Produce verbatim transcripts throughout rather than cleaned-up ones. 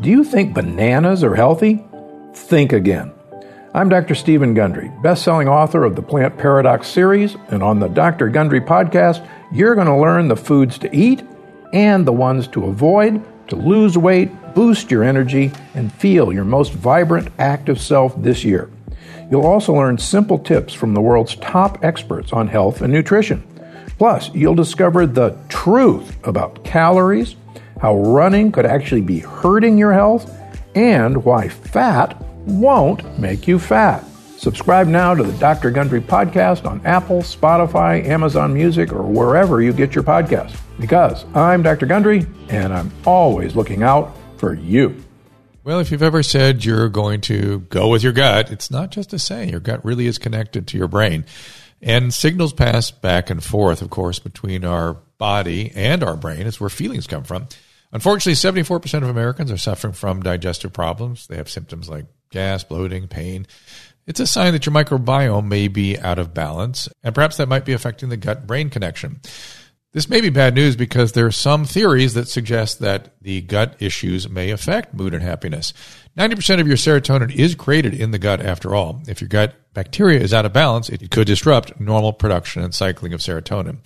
Do you think bananas are healthy? Think again. I'm Doctor Stephen Gundry, best-selling author of the Plant Paradox series, and on the Doctor Gundry podcast, you're going to learn the foods to eat and the ones to avoid to lose weight, boost your energy, and feel your most vibrant, active self this year. You'll also learn simple tips from the world's top experts on health and nutrition. Plus, you'll discover the truth about calories, how running could actually be hurting your health, and why fat won't make you fat. Subscribe now to the Doctor Gundry podcast on Apple, Spotify, Amazon Music, or wherever you get your podcasts. Because I'm Doctor Gundry, and I'm always looking out for you. Well, if you've ever said you're going to go with your gut, it's not just a saying. Your gut really is connected to your brain. And signals pass back and forth, of course, between our body and our brain. It's where feelings come from. Unfortunately, seventy-four percent of Americans are suffering from digestive problems. They have symptoms like gas, bloating, pain. It's a sign that your microbiome may be out of balance, and perhaps that might be affecting the gut-brain connection. This may be bad news because there are some theories that suggest that the gut issues may affect mood and happiness. ninety percent of your serotonin is created in the gut after all. If your gut bacteria is out of balance, it could disrupt normal production and cycling of serotonin.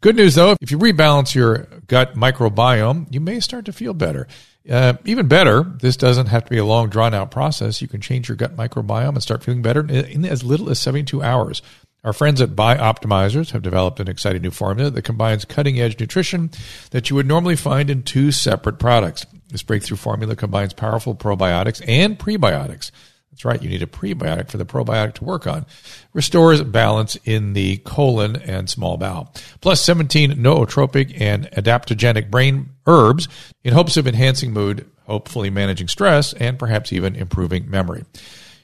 Good news, though, if you rebalance your gut microbiome, you may start to feel better. Uh, even better, this doesn't have to be a long, drawn-out process. You can change your gut microbiome and start feeling better in as little as seventy-two hours. Our friends at BiOptimizers have developed an exciting new formula that combines cutting-edge nutrition that you would normally find in two separate products. This breakthrough formula combines powerful probiotics and prebiotics. That's right, you need a prebiotic for the probiotic to work on. Restores balance in the colon and small bowel. Plus seventeen nootropic and adaptogenic brain herbs in hopes of enhancing mood, hopefully managing stress, and perhaps even improving memory.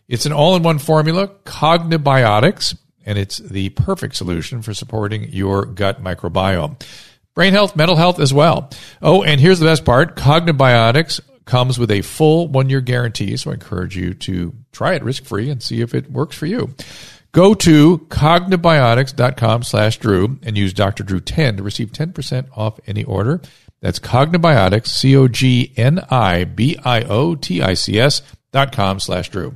It's an all-in-one formula, Cognibiotics, and it's the perfect solution for supporting your gut microbiome. Brain health, mental health as well. Oh, and here's the best part. Cognibiotics comes with a full one-year guarantee, so I encourage you to try it risk-free and see if it works for you. Go to cognibiotics.com slash Drew and use Doctor Drew ten to receive ten percent off any order. That's Cognibiotics, C-O-G-N-I-B-I-O-T-I-C-S dot com slash Drew.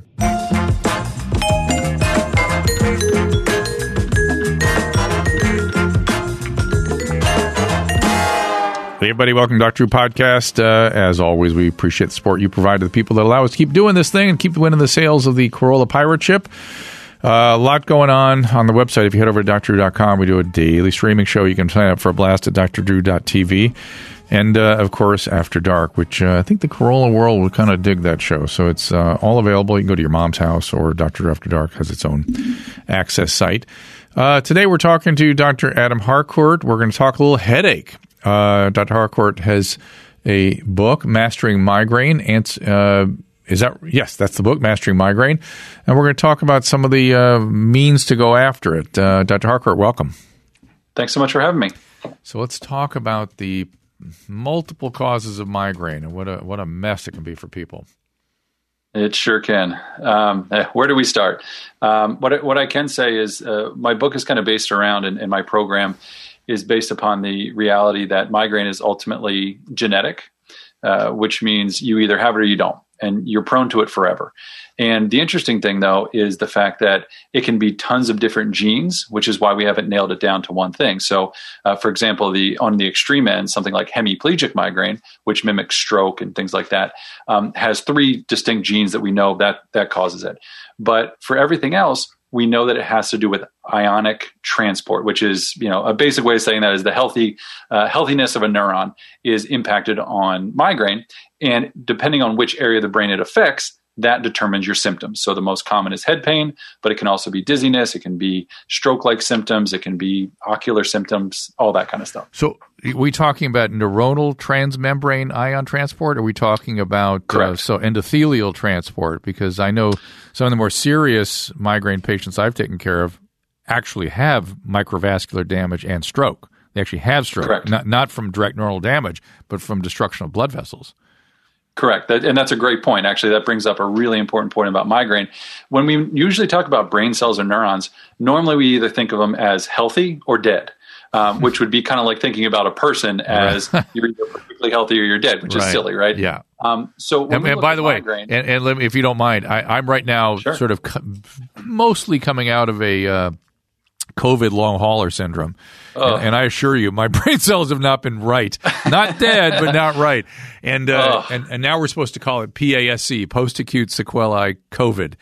Hey, everybody, welcome to Doctor Drew Podcast. Uh, as always, we appreciate the support you provide to the people that allow us to keep doing this thing and keep winning the sales of the Corolla Pirate Ship. Uh, a lot going on on the website. If you head over to Dr Drew dot com, we do a daily streaming show. You can sign up for a blast at Dr Drew dot T V. And, uh, of course, After Dark, which uh, I think the Corolla world will kind of dig that show. So it's uh, all available. You can go to your mom's house, or Doctor Drew After Dark has its own access site. Uh, today we're talking to Doctor Adam Harcourt. We're going to talk a little headache. Uh, Doctor Harcourt has a book, Mastering Migraine. And, uh, is that yes, that's the book, Mastering Migraine. And we're going to talk about some of the uh, means to go after it. Uh, Doctor Harcourt, welcome. Thanks so much for having me. So let's talk about the multiple causes of migraine and what a what a mess it can be for people. It sure can. Um, where do we start? Um, what what I can say is uh, my book is kind of based around, and my program is based upon the reality that migraine is ultimately genetic, uh, which means you either have it or you don't, and you're prone to it forever. And the interesting thing, though, is the fact that it can be tons of different genes, which is why we haven't nailed it down to one thing. So, uh, for example, the on the extreme end, something like hemiplegic migraine, which mimics stroke and things like that, um, has three distinct genes that we know that that causes it. But for everything else, we know that it has to do with ionic transport, which is, you know, a basic way of saying that is the healthy uh, healthiness of a neuron is impacted on migraine. And depending on which area of the brain it affects, that determines your symptoms. So the most common is head pain, but it can also be dizziness. It can be stroke-like symptoms. It can be ocular symptoms, all that kind of stuff. So are we talking about neuronal transmembrane ion transport? Or are we talking about Correct. Uh, so endothelial transport? Because I know some of the more serious migraine patients I've taken care of actually have microvascular damage and stroke. They actually have stroke, Correct. not not from direct neuronal damage, but from destruction of blood vessels. Correct. That, and that's a great point. Actually, that brings up a really important point about migraine. When we usually talk about brain cells or neurons, normally we either think of them as healthy or dead. um, which would be kind of like thinking about a person as right. you're either perfectly healthy or you're dead, which right. is silly, right? Yeah. Um, so and, and by the way, migraine, and, and let me, if you don't mind, I, I'm right now sure. sort of co- mostly coming out of a uh, COVID long hauler syndrome. Uh, and, and I assure you, my brain cells have not been right. Not dead, but not right. And, uh, uh, and and now we're supposed to call it P A S C, post-acute sequelae COVID.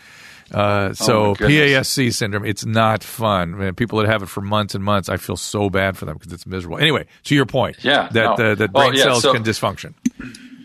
Uh, so oh P A S C syndrome, it's not fun. I mean, people that have it for months and months, I feel so bad for them because it's miserable. Anyway, to your point, yeah, that no. uh, that brain oh, yeah, cells so, can dysfunction.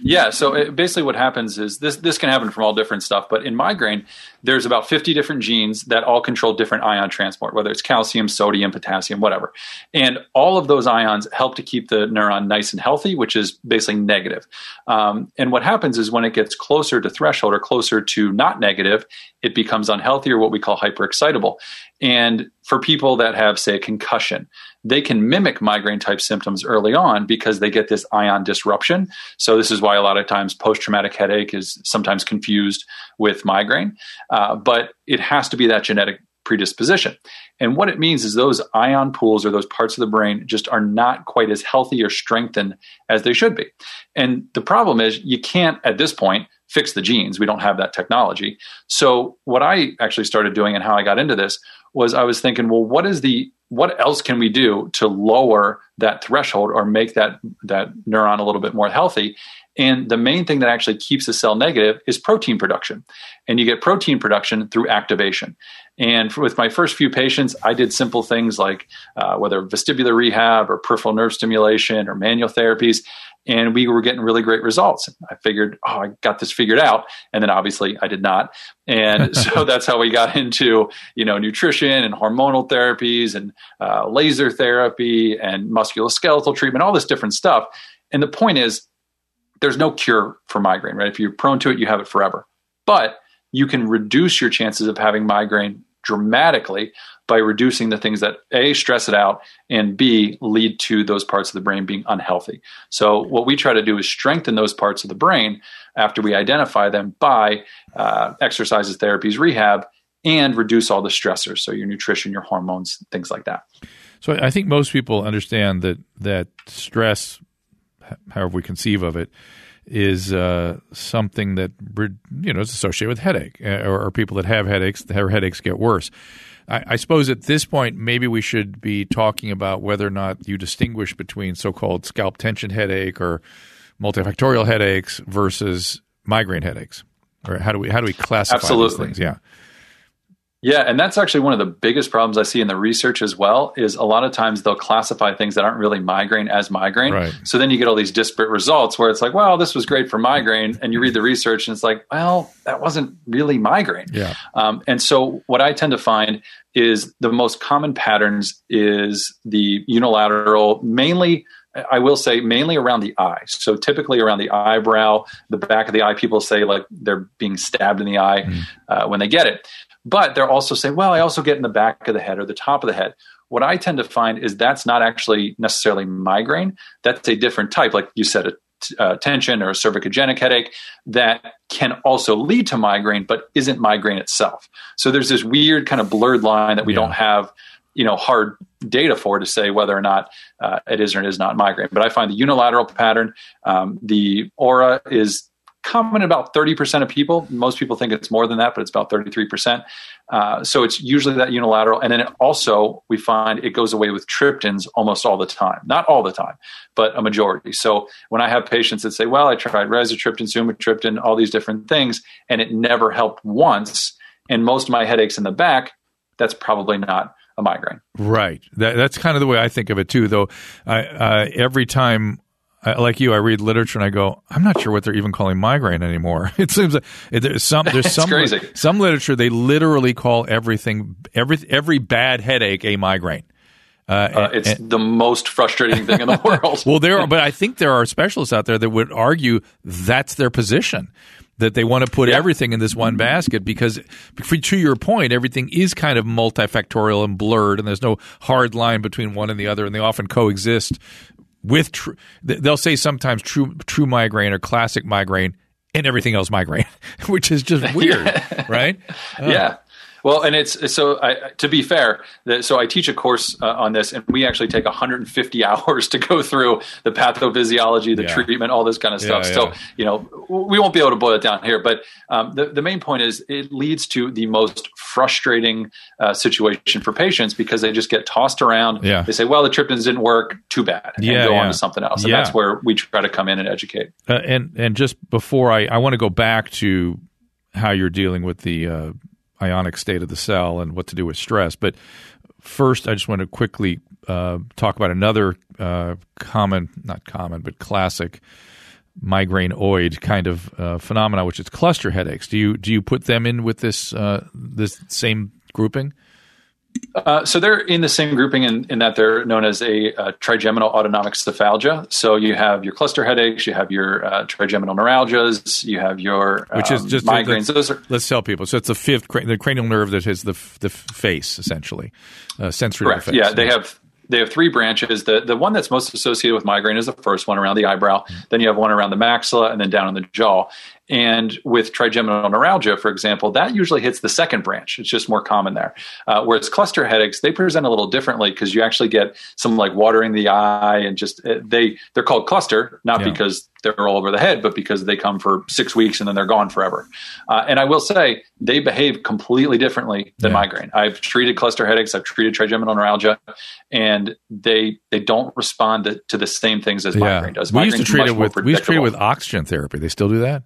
Yeah, so it, basically what happens is this, this can happen from all different stuff, but in migraine, there's about fifty different genes that all control different ion transport, whether it's calcium, sodium, potassium, whatever. And all of those ions help to keep the neuron nice and healthy, which is basically negative. Um, and what happens is when it gets closer to threshold or closer to not negative, it becomes unhealthy or what we call hyperexcitable. And for people that have, say, a concussion, they can mimic migraine-type symptoms early on because they get this ion disruption. So this is why a lot of times post-traumatic headache is sometimes confused with migraine. Uh, but it has to be that genetic predisposition. And what it means is those ion pools or those parts of the brain just are not quite as healthy or strengthened as they should be. And the problem is you can't, at this point, fix the genes. We don't have that technology. So what I actually started doing and how I got into this was I was thinking, well, what is the what else can we do to lower that threshold or make that, that neuron a little bit more healthy? And the main thing that actually keeps a cell negative is protein production. And you get protein production through activation. And for, with my first few patients, I did simple things like uh, whether vestibular rehab or peripheral nerve stimulation or manual therapies. And we were getting really great results. I figured, oh, I got this figured out. And then obviously I did not. And so that's how we got into, you know, nutrition and hormonal therapies and uh, laser therapy and musculoskeletal treatment, all this different stuff. And the point is, there's no cure for migraine, right? If you're prone to it, you have it forever. But you can reduce your chances of having migraine dramatically by reducing the things that A, stress it out, and B, lead to those parts of the brain being unhealthy. So what we try to do is strengthen those parts of the brain after we identify them by uh, exercises, therapies, rehab, and reduce all the stressors. So your nutrition, your hormones, things like that. So I think most people understand that that stress, however we conceive of it, is uh, something that, you know, is associated with headache, or, or people that have headaches, their headaches get worse. I, I suppose at this point, maybe we should be talking about whether or not you distinguish between so-called scalp tension headache or multifactorial headaches versus migraine headaches, or how do we how do we classify Absolutely. Those things? Yeah. Yeah, and that's actually one of the biggest problems I see in the research as well, is a lot of times they'll classify things that aren't really migraine as migraine. Right. So then you get all these disparate results where it's like, well, this was great for migraine. And you read the research and it's like, well, that wasn't really migraine. Yeah. Um, and so what I tend to find is the most common patterns is the unilateral, mainly I will say mainly around the eye. So typically around the eyebrow, the back of the eye, people say like they're being stabbed in the eye mm. uh, when they get it. But they're also saying, well, I also get in the back of the head or the top of the head. What I tend to find is that's not actually necessarily migraine. That's a different type, like you said, a t- uh, tension or a cervicogenic headache that can also lead to migraine, but isn't migraine itself. So there's this weird kind of blurred line that we yeah. don't have, you know, hard data for to say whether or not uh, it is or it is not migraine. But I find the unilateral pattern, um, the aura is common in about thirty percent of people. Most people think it's more than that, but it's about thirty-three percent. Uh, so it's usually that unilateral. And then it also, we find it goes away with triptans almost all the time. Not all the time, but a majority. So when I have patients that say, well, I tried rizatriptan, sumatriptan, all these different things, and it never helped once. And most of my headaches in the back, that's probably not a migraine. Right. That, that's kind of the way I think of it too, though. I, uh, every time like you, I read literature and I go, I'm not sure what they're even calling migraine anymore. It seems like there's some there's some crazy. some literature they literally call everything every every bad headache a migraine. Uh, uh, and, it's and, the most frustrating thing in the world. Well, there are, but I think there are specialists out there that would argue that's their position, that they want to put yeah. everything in this one basket because, to your point, everything is kind of multifactorial and blurred, and there's no hard line between one and the other, and they often coexist. With tr- they'll say sometimes true true migraine or classic migraine and everything else migraine, which is just weird, right? Uh. Yeah. Well, and it's so I, to be fair, so I teach a course uh, on this, and we actually take one hundred fifty hours to go through the pathophysiology, the yeah. treatment, all this kind of stuff. Yeah, yeah. So, you know, we won't be able to boil it down here, but um, the, the main point is it leads to the most frustrating uh, situation for patients because they just get tossed around. Yeah. They say, well, the triptans didn't work, too bad, and yeah, go yeah. on to something else. And yeah. that's where we try to come in and educate. Uh, and, and just before I, I want to go back to how you're dealing with the uh, ionic state of the cell and what to do with stress. But first, I just want to quickly uh, talk about another uh, common, not common, but classic migraine-oid kind of uh, phenomena, which is cluster headaches. Do you do you put them in with this uh, this same grouping? Uh, so they're in the same grouping in, in that they're known as a uh, trigeminal autonomic cephalgia. So you have your cluster headaches, you have your uh, trigeminal neuralgias, you have your um, Which is just migraines. The, Those are, let's tell people. So it's the fifth, the cranial nerve that has the the face essentially, uh, sensory. Correct. Effects. Yeah, they have. They have three branches. The the one that's most associated with migraine is the first one around the eyebrow. Mm-hmm. Then you have one around the maxilla and then down in the jaw. And with trigeminal neuralgia, for example, that usually hits the second branch. It's just more common there. Uh, whereas cluster headaches, they present a little differently because you actually get some like watering the eye and just they, they're called cluster, not yeah. because they're all over the head, but because they come for six weeks and then they're gone forever. Uh, and I will say they behave completely differently than yeah. migraine. I've treated cluster headaches. I've treated trigeminal neuralgia, and they they don't respond to, to the same things as migraine yeah. does. We used to treat it with we used to treat it with oxygen therapy. They still do that?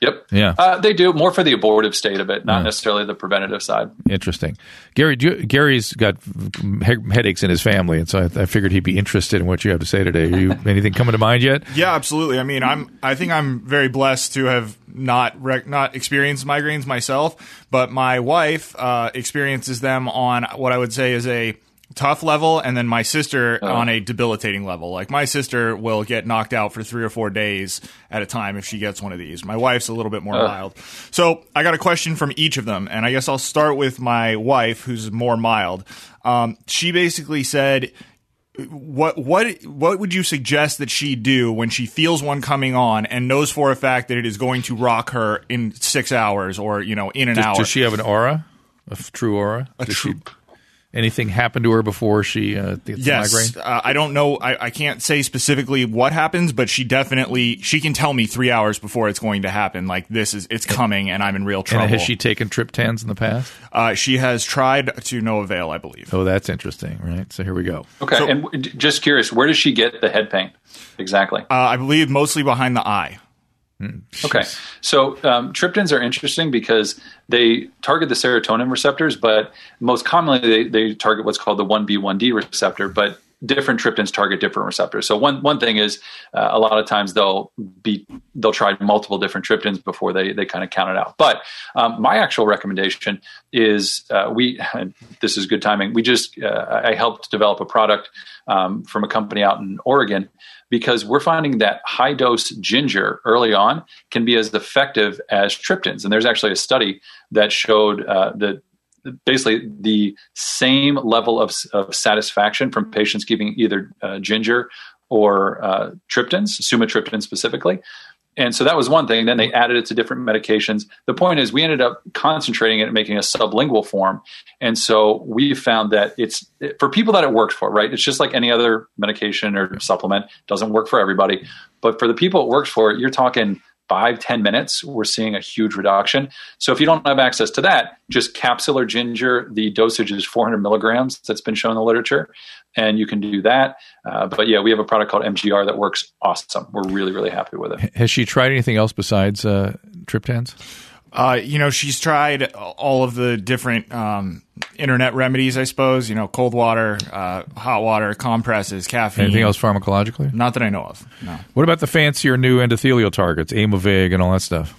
Yep. Yeah. Uh, they do more for the abortive state of it, not yeah. necessarily the preventative side. Interesting. Gary, do you, Gary's got he- headaches in his family, and so I, I figured he'd be interested in what you have to say today. Are you, anything coming to mind yet? Yeah, absolutely. I mean, I'm. I think I'm very blessed to have not rec- not experienced migraines myself, but my wife uh, experiences them on what I would say is a tough level, and then my sister oh. on a debilitating level. Like my sister will get knocked out for three or four days at a time if she gets one of these. My wife's a little bit more oh. mild. So I got a question from each of them, and I guess I'll start with my wife, who's more mild. Um, she basically said, what what what would you suggest that she do when she feels one coming on and knows for a fact that it is going to rock her in six hours or, you know, in an does, hour? Does she have an aura, a true aura? A does true she- Anything happened to her before she uh, gets yes. migraine? Yes. Uh, I don't know. I, I can't say specifically what happens, but she definitely, she can tell me three hours before it's going to happen. Like, this is, it's coming and I'm in real trouble. And has she taken triptans in the past? Uh, she has tried to no avail, I believe. Oh, that's interesting, right? So here we go. Okay. So, and w- just curious, where does she get the head pain? Exactly. Uh, I believe mostly behind the eye. Okay. So um, triptans are interesting because they target the serotonin receptors, but most commonly they, they target what's called the one B one D receptor, but different triptans target different receptors. So one one thing is uh, a lot of times they'll be they'll try multiple different triptans before they they kind of count it out. But um, my actual recommendation is uh, we and this is good timing. We just uh, I helped develop a product um, from a company out in Oregon, because we're finding that high-dose ginger early on can be as effective as triptans. And there's actually a study that showed uh, that basically the same level of, of satisfaction from patients giving either uh, ginger or uh, triptans, sumatriptan specifically. And so that was one thing. Then they added it to different medications. The point is we ended up concentrating it and making a sublingual form. And so we found that it's for people that it works for, right? It's just like any other medication or supplement. It doesn't work for everybody. But for the people it works for, you're talking five, ten minutes, we're seeing a huge reduction. So if you don't have access to that, just capsular ginger, the dosage is four hundred milligrams. That's been shown in the literature. And you can do that. Uh, but yeah, we have a product called M G R that works awesome. We're really, really happy with it. Has she tried anything else besides uh, triptans? Uh, you know, she's tried all of the different um, internet remedies, I suppose. You know, cold water, uh, hot water, compresses, caffeine. Anything else pharmacologically? Not that I know of, no. What about the fancier new endothelial targets, Aimovig and all that stuff?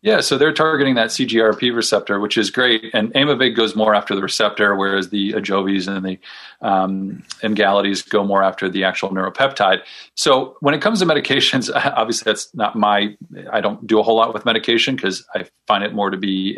Yeah, so they're targeting that C G R P receptor, which is great. And Aimovig goes more after the receptor, whereas the Ajovys and the um, Engalides go more after the actual neuropeptide. So when it comes to medications, obviously that's not my – I don't do a whole lot with medication because I find it more to be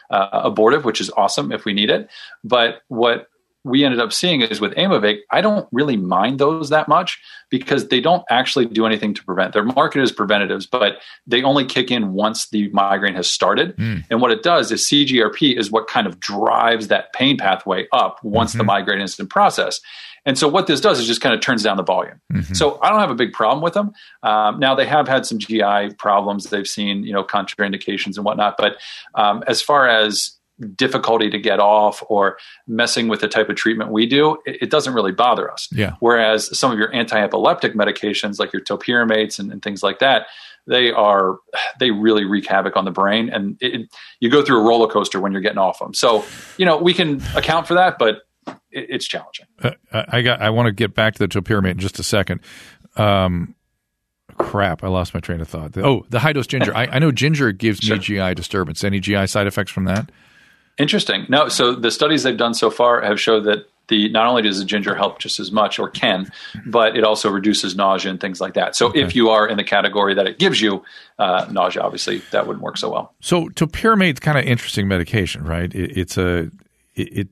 a uh, abortive, which is awesome if we need it. But what – we ended up seeing is with Aimovig, I don't really mind those that much because they don't actually do anything to prevent. They're marketed as preventatives, but they only kick in once the migraine has started. Mm. And what it does is C G R P is what kind of drives that pain pathway up once mm-hmm. the migraine is in process. And so what this does is just kind of turns down the volume. Mm-hmm. So I don't have a big problem with them. Um, now, they have had some G I problems. They've seen, you know, contraindications and whatnot. But um, as far as difficulty to get off or messing with the type of treatment we do, it, it doesn't really bother us. Yeah. Whereas some of your anti-epileptic medications like your topiramates and, and things like that, they are, they really wreak havoc on the brain. And it, it, you go through a roller coaster when you're getting off them. So, you know, we can account for that, but it, it's challenging. Uh, I got, I want to get back to the topiramate in just a second. Um, Crap, I lost my train of thought. The, oh, the high-dose ginger. I, I know ginger gives sure. me G I disturbance. Any G I side effects from that? Interesting. No, so the studies they've done so far have shown that the not only does the ginger help just as much or can, but it also reduces nausea and things like that. So okay. if you are in the category that it gives you uh, nausea, obviously that wouldn't work so well. So topiramate's kind of interesting medication, right? It, it's a it, it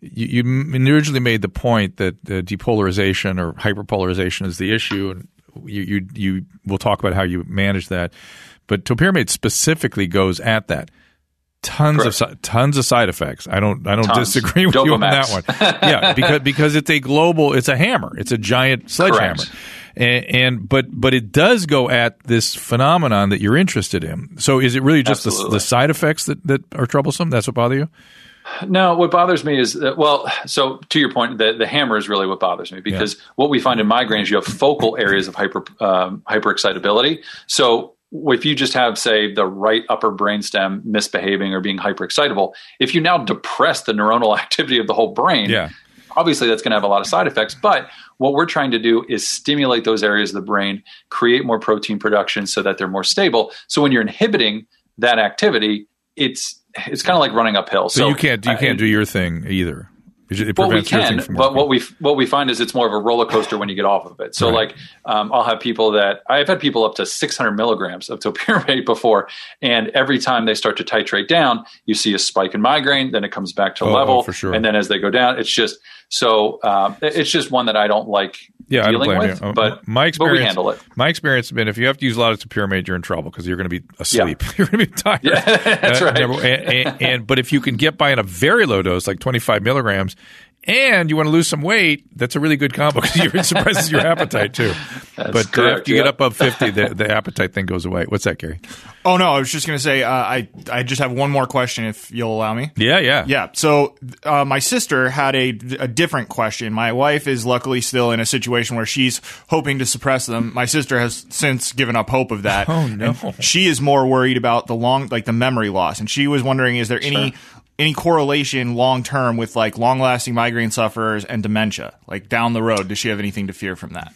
you, you originally made the point that uh, depolarization or hyperpolarization is the issue, and you you you we'll talk about how you manage that. But topiramate specifically goes at that. Tons Correct. of tons of side effects. I don't I don't tons. disagree with Dogamax. you on that one. Yeah, because because it's a global. It's a hammer. It's a giant sledgehammer. And, and but but it does go at this phenomenon that you're interested in. So is it really just the, the side effects that, that are troublesome? That's what bother you? No, what bothers me is that, well, so to your point, the, the hammer is really what bothers me because yeah. what we find in migraines, you have focal areas of hyper um, hyperexcitability. So if you just have, say, the right upper brainstem misbehaving or being hyperexcitable, if you now depress the neuronal activity of the whole brain, yeah. obviously that's going to have a lot of side effects. But what we're trying to do is stimulate those areas of the brain, create more protein production so that they're more stable. So when you're inhibiting that activity, it's it's kind of like running uphill. So, so you can't you can't I, do your thing either. It well, we can, but what we what we find is it's more of a roller coaster when you get off of it. So, right. like, um, I'll have people that I've had people up to six hundred milligrams of topiramate before, and every time they start to titrate down, you see a spike in migraine. Then it comes back to oh, level, oh, for sure. and then as they go down, it's just so um, it's just one that I don't like yeah, dealing I don't blame with. You. But my experience, but we handle it. My experience has been if you have to use a lot of topiramate, you're in trouble because you're going to be asleep. Yeah. You're going to be tired. Yeah, that's uh, right. And, and, and but if you can get by in a very low dose, like twenty-five milligrams. And you want to lose some weight, that's a really good combo because it suppresses your appetite too. That's but correct, after you yeah. get up above fifty, the, the appetite thing goes away. What's that, Gary? Oh, no, I was just going to say uh, I, I just have one more question if you'll allow me. Yeah, yeah. Yeah, so uh, my sister had a, a different question. My wife is luckily still in a situation where she's hoping to suppress them. My sister has since given up hope of that. Oh, no. And she is more worried about the long, like the memory loss. And she was wondering, is there sure. any – any correlation long-term with like long-lasting migraine sufferers and dementia, like down the road? Does she have anything to fear from that?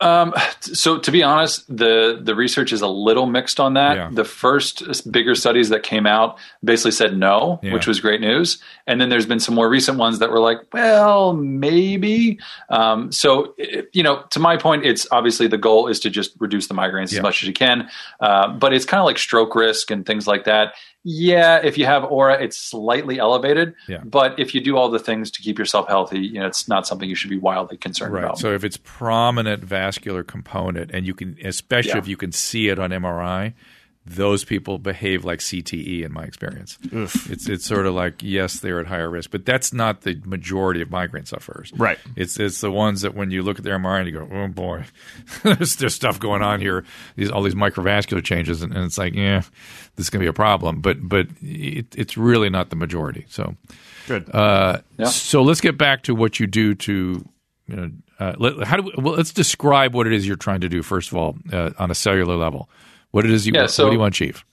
Um, so to be honest, the, the research is a little mixed on that. Yeah. The first bigger studies that came out basically said no, yeah. which was great news. And then there's been some more recent ones that were like, well, maybe. Um, so, it, you know, to my point, it's obviously the goal is to just reduce the migraines yeah. as much as you can. Uh, but it's kind of like stroke risk and things like that. Yeah, if you have aura, it's slightly elevated. Yeah. But if you do all the things to keep yourself healthy, you know, it's not something you should be wildly concerned right. about. So if it's prominent vascular component, and you can, especially yeah. if you can see it on M R I, those people behave like C T E in my experience. Oof. It's it's sort of like, yes, they're at higher risk. But that's not the majority of migraine sufferers. Right. It's it's the ones that when you look at their M R I and you go, oh, boy, there's, there's stuff going on here, these, all these microvascular changes. And, and it's like, yeah, this is going to be a problem. But but it, it's really not the majority. So good. Uh, yeah. So let's get back to what you do to you know, uh, let, how do we, well, let's describe what it is you're trying to do, first of all, uh, on a cellular level. What it is you yeah, so, what do you want to achieve?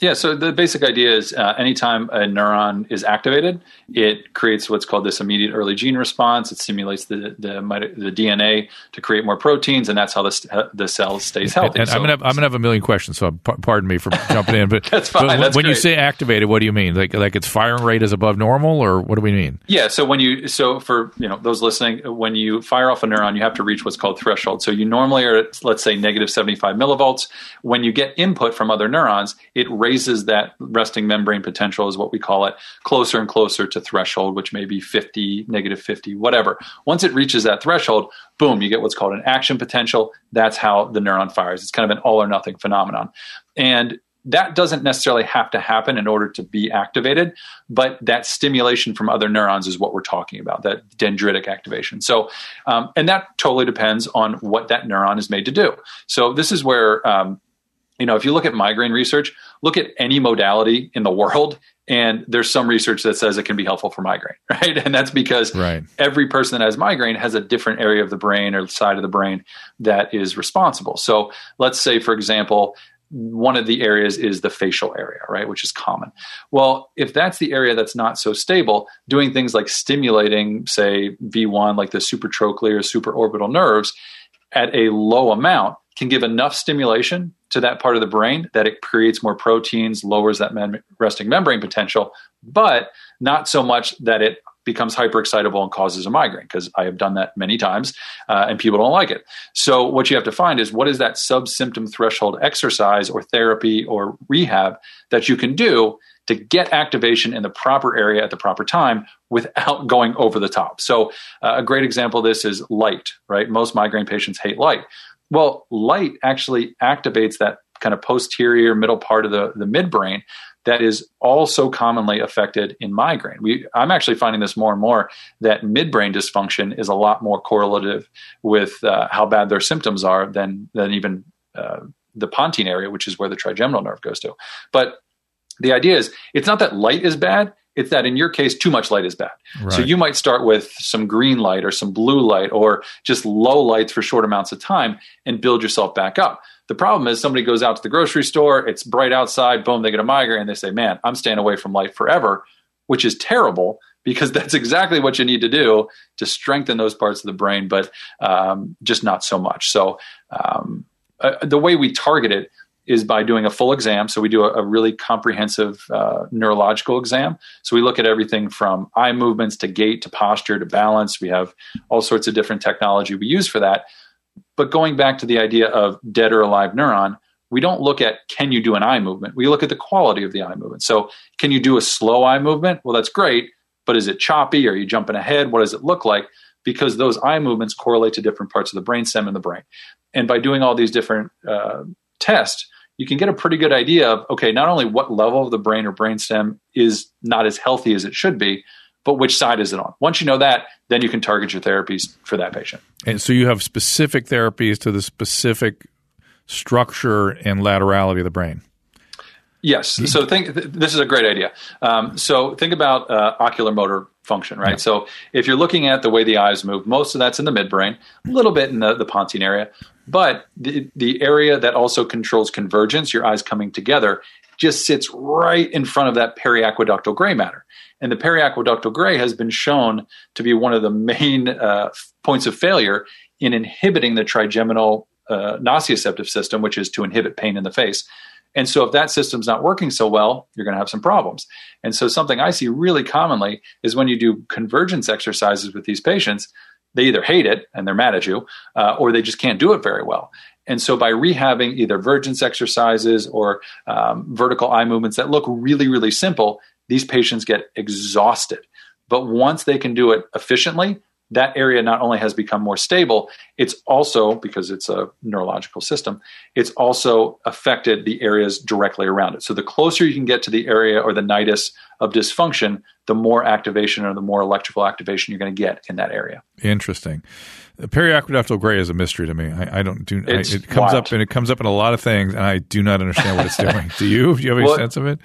Yeah, so the basic idea is uh, anytime a neuron is activated, it creates what's called this immediate early gene response. It stimulates the the, the D N A to create more proteins, and that's how the the cell stays healthy. And, and so, I'm gonna have, I'm gonna have a million questions, so pardon me for jumping in. But that's fine. But that's when great. You say activated, what do you mean? Like like its firing rate is above normal, or what do we mean? Yeah, so when you so for you know those listening, when you fire off a neuron, you have to reach what's called threshold. So you normally are at, let's say, negative seventy-five millivolts. When you get input from other neurons, it raises raises that resting membrane potential, is what we call it, closer and closer to threshold, which may be fifty, negative fifty, whatever. Once it reaches that threshold, boom, you get what's called an action potential. That's how the neuron fires. It's kind of an all or nothing phenomenon. And that doesn't necessarily have to happen in order to be activated, but that stimulation from other neurons is what we're talking about, that dendritic activation. So, um, and that totally depends on what that neuron is made to do. So this is where, um, you know, if you look at migraine research, look at any modality in the world, and there's some research that says it can be helpful for migraine, right? And that's because right. every person that has migraine has a different area of the brain or side of the brain that is responsible. So let's say, for example, one of the areas is the facial area, right, which is common. Well, if that's the area that's not so stable, doing things like stimulating, say, V one, like the supratrochlear, supraorbital nerves, at a low amount can give enough stimulation to that part of the brain that it creates more proteins, lowers that mem- resting membrane potential, but not so much that it becomes hyperexcitable and causes a migraine, because I have done that many times uh, and people don't like it. So what you have to find is, what is that sub-symptom threshold exercise or therapy or rehab that you can do to get activation in the proper area at the proper time without going over the top. So uh, a great example of this is light, right? Most migraine patients hate light. Well, light actually activates that kind of posterior middle part of the, the midbrain that is also commonly affected in migraine. We, I'm actually finding this more and more, that midbrain dysfunction is a lot more correlative with uh, how bad their symptoms are than, than even uh, the pontine area, which is where the trigeminal nerve goes to. But the idea is, it's not that light is bad. It's that in your case, too much light is bad. Right. So you might start with some green light or some blue light or just low lights for short amounts of time and build yourself back up. The problem is, somebody goes out to the grocery store, it's bright outside, boom, they get a migraine, and they say, man, I'm staying away from light forever, which is terrible, because that's exactly what you need to do to strengthen those parts of the brain, but um, just not so much. So um, uh, the way we target it is by doing a full exam. So we do a, a really comprehensive uh, neurological exam. So we look at everything from eye movements to gait to posture to balance. We have all sorts of different technology we use for that. But going back to the idea of dead or alive neuron, we don't look at, can you do an eye movement? We look at the quality of the eye movement. So can you do a slow eye movement? Well, that's great, but is it choppy? Are you jumping ahead? What does it look like? Because those eye movements correlate to different parts of the brainstem in the brain. And by doing all these different uh, tests, you can get a pretty good idea of, okay, not only what level of the brain or brainstem is not as healthy as it should be, but which side is it on? Once you know that, then you can target your therapies for that patient. And so you have specific therapies to the specific structure and laterality of the brain. Yes. So think th- this is a great idea. Um, so think about uh, ocular motor function, right? Yeah. So if you're looking at the way the eyes move, most of that's in the midbrain, a little bit in the, the pontine area, but the, the area that also controls convergence, your eyes coming together, just sits right in front of that periaqueductal gray matter. And the periaqueductal gray has been shown to be one of the main uh, points of failure in inhibiting the trigeminal uh, nociceptive system, which is to inhibit pain in the face. And so if that system's not working so well, you're going to have some problems. And so something I see really commonly is, when you do convergence exercises with these patients, they either hate it and they're mad at you, uh, or they just can't do it very well. And so by rehabbing either vergence exercises or um, vertical eye movements that look really, really simple, these patients get exhausted. But once they can do it efficiently, that area not only has become more stable, it's also, because it's a neurological system, it's also affected the areas directly around it. So the closer you can get to the area or the nidus of dysfunction, the more activation or the more electrical activation you're going to get in that area. Interesting. The periaqueductal gray is a mystery to me. I, I don't do. I, it comes wild. up and it comes up in a lot of things, and I do not understand what it's doing. Do you? Do you have any well, sense of it?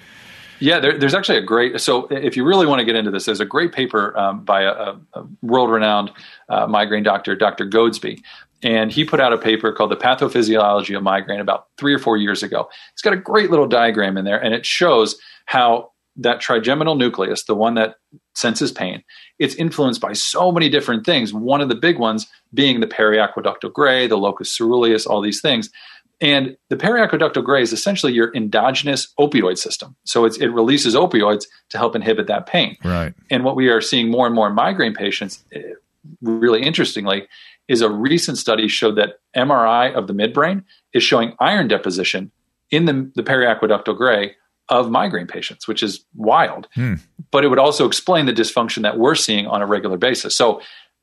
Yeah, there, there's actually a great, so if you really want to get into this, there's a great paper um, by a, a world-renowned uh, migraine doctor, Doctor Goadsby, and he put out a paper called The Pathophysiology of Migraine about three or four years ago. It's got a great little diagram in there, and it shows how that trigeminal nucleus, the one that senses pain, it's influenced by so many different things, one of the big ones being the periaqueductal gray, the locus coeruleus, all these things. And the periaqueductal gray is essentially your endogenous opioid system. So it's, it releases opioids to help inhibit that pain. Right. And what we are seeing more and more in migraine patients, really interestingly, is a recent study showed that M R I of the midbrain is showing iron deposition in the, the periaqueductal gray of migraine patients, which is wild. Hmm. But it would also explain the dysfunction that we're seeing on a regular basis. So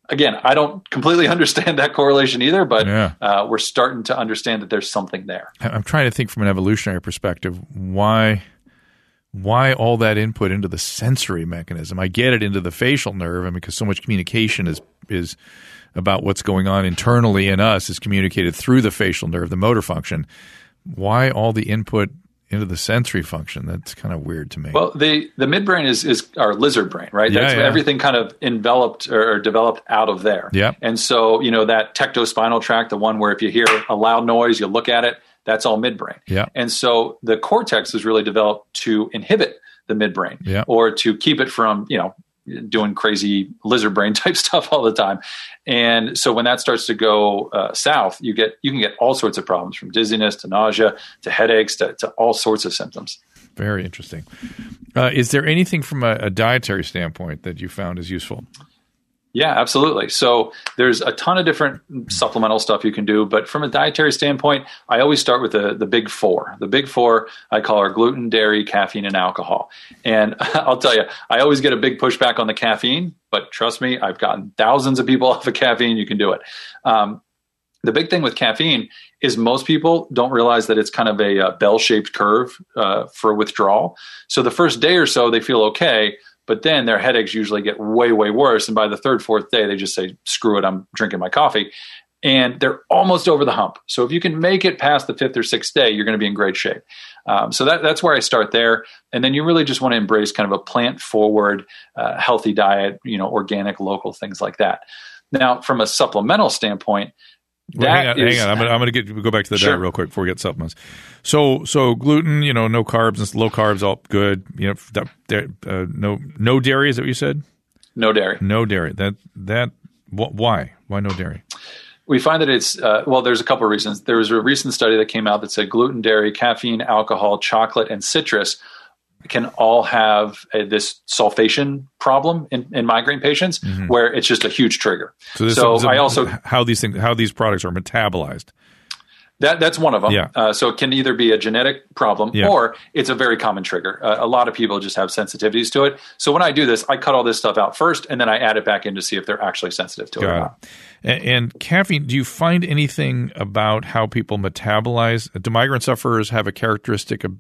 again, I don't completely understand that correlation either, but yeah. uh, we're starting to understand that there's something there. I'm trying to think from an evolutionary perspective, why why all that input into the sensory mechanism? I get it into the facial nerve, I mean, because so much communication is is about what's going on internally in us is communicated through the facial nerve, the motor function. Why all the input into the sensory function? That's kind of weird to me. Well, the, the midbrain is, is our lizard brain, right? Yeah, That's yeah. where everything kind of enveloped or developed out of there. Yeah. And so, you know, that tectospinal tract, the one where if you hear a loud noise, you look at it, that's all midbrain. Yeah. And so the cortex is really developed to inhibit the midbrain yeah. or to keep it from, you know, doing crazy lizard brain type stuff all the time. And so when that starts to go uh, south, you get you can get all sorts of problems, from dizziness to nausea to headaches to, to all sorts of symptoms. Very interesting. Uh, is there anything from a, a dietary standpoint that you found is useful? Yeah, absolutely. So there's a ton of different supplemental stuff you can do, but from a dietary standpoint, I always start with the, the big four. The big four I call are gluten, dairy, caffeine, and alcohol. And I'll tell you, I always get a big pushback on the caffeine, but trust me, I've gotten thousands of people off of caffeine. You can do it. Um, the big thing with caffeine is most people don't realize that it's kind of a, a bell-shaped curve uh, for withdrawal. So the first day or so, they feel okay, but then their headaches usually get way, way worse. And by the third, fourth day, they just say, screw it, I'm drinking my coffee. And they're almost over the hump. So if you can make it past the fifth or sixth day, you're going to be in great shape. Um, so that, that's where I start there. And then you really just want to embrace kind of a plant-forward, uh, healthy diet, you know, organic, local, things like that. Now, from a supplemental standpoint, Well, hang on, is, hang on. I'm gonna, I'm gonna get, go back to the sure. diet real quick before we get supplements. So, so gluten, you know, no carbs, and low carbs, all good. You know, uh, no, no dairy. Is that what you said? No dairy. No dairy. That that wh- why why no dairy? We find that it's uh, well. There's a couple of reasons. There was a recent study that came out that said gluten, dairy, caffeine, alcohol, chocolate, and citrus can all have a, this sulfation problem in, in migraine patients, mm-hmm. where it's just a huge trigger. So, this so I also how these things, how these products are metabolized. That that's one of them. Yeah. Uh, so it can either be a genetic problem yeah. or it's a very common trigger. Uh, a lot of people just have sensitivities to it. So when I do this, I cut all this stuff out first, and then I add it back in to see if they're actually sensitive to Got it or not. And, and caffeine, do you find anything about how people metabolize? Do migraine sufferers have a characteristic of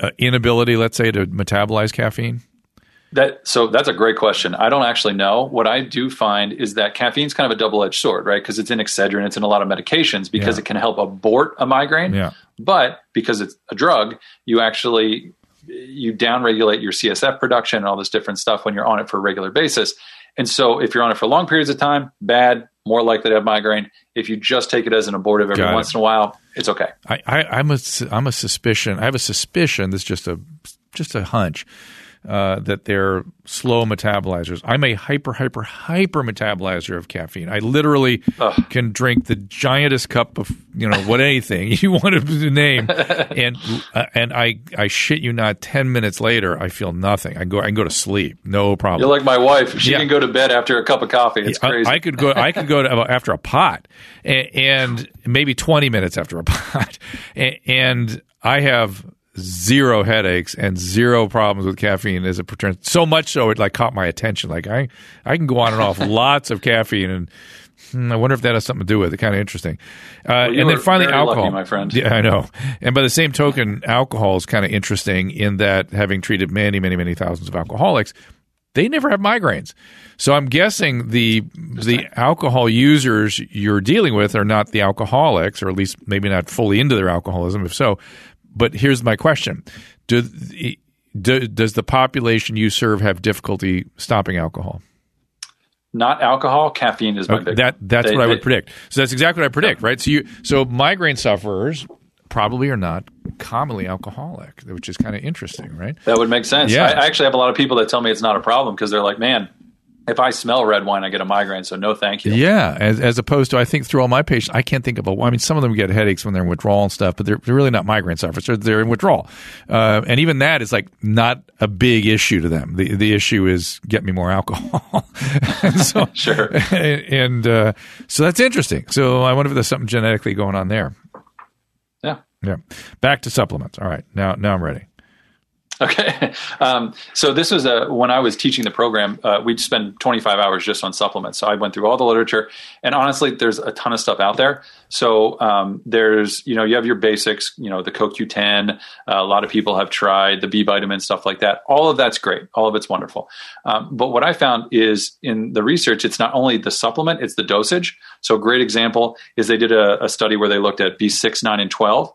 Uh, inability, let's say, to metabolize caffeine? That so that's a great question. I don't actually know. What I do find is that caffeine's kind of a double-edged sword, right? Because it's in Excedrin, it's in a lot of medications, because yeah. it can help abort a migraine. Yeah. But because it's a drug, you actually you downregulate your C S F production and all this different stuff when you're on it for a regular basis. And so if you're on it for long periods of time, bad, more likely to have migraine. If you just take it as an abortive every Got once it. in a while, it's okay. I, I, I'm a, I'm a suspicion. I have a suspicion. This is just a, just a hunch uh, that they're slow metabolizers. I'm a hyper, hyper, hyper metabolizer of caffeine. I literally Ugh. can drink the giantest cup of, you know, what anything you want to name, and uh, and I, I shit you not, ten minutes later I feel nothing. I go I can go to sleep, no problem. You're like my wife. She yeah. can go to bed after a cup of coffee. It's yeah, crazy. I, I could go I could go to, after a pot, and, and maybe twenty minutes after a pot, and, and I have zero headaches and zero problems with caffeine as a pretension. So much so it like caught my attention. Like I, I can go on and off lots of caffeine, and hmm, I wonder if that has something to do with it. Kind of interesting. Uh, well, and then finally, alcohol. Lucky, my friend. Yeah, I know. And by the same token, alcohol is kind of interesting in that, having treated many, many, many thousands of alcoholics, they never have migraines. So I'm guessing the the alcohol users you're dealing with are not the alcoholics, or at least maybe not fully into their alcoholism. If so. But here's my question. Do, do, does the population you serve have difficulty stopping alcohol? Not alcohol. Caffeine is my okay, big that, That's they, what I would they, predict. So that's exactly what I predict, yeah. right? So you, so migraine sufferers probably are not commonly alcoholic, which is kind of interesting, right? That would make sense. Yeah. I actually have a lot of people that tell me it's not a problem because they're like, man, if I smell red wine, I get a migraine, so no thank you. Yeah, as, as opposed to, I think through all my patients, I can't think of a, I mean, some of them get headaches when they're in withdrawal and stuff, but they're, they're really not migraine sufferers. They're, they're in withdrawal. Uh, and even that is like not a big issue to them. The the issue is get me more alcohol. and so, sure. And uh, so that's interesting. So I wonder if there's something genetically going on there. Yeah. Yeah. Back to supplements. All right. Now, now I'm ready. Okay. Um, so this was a, when I was teaching the program, uh, we'd spend twenty-five hours just on supplements. So I went through all the literature, and honestly, there's a ton of stuff out there. So um, there's, you know, you have your basics, you know, the C O Q ten, uh, a lot of people have tried the B vitamin, stuff like that. All of that's great. All of it's wonderful. Um, but what I found is in the research, it's not only the supplement, it's the dosage. So a great example is they did a, a study where they looked at B six, nine, and twelve.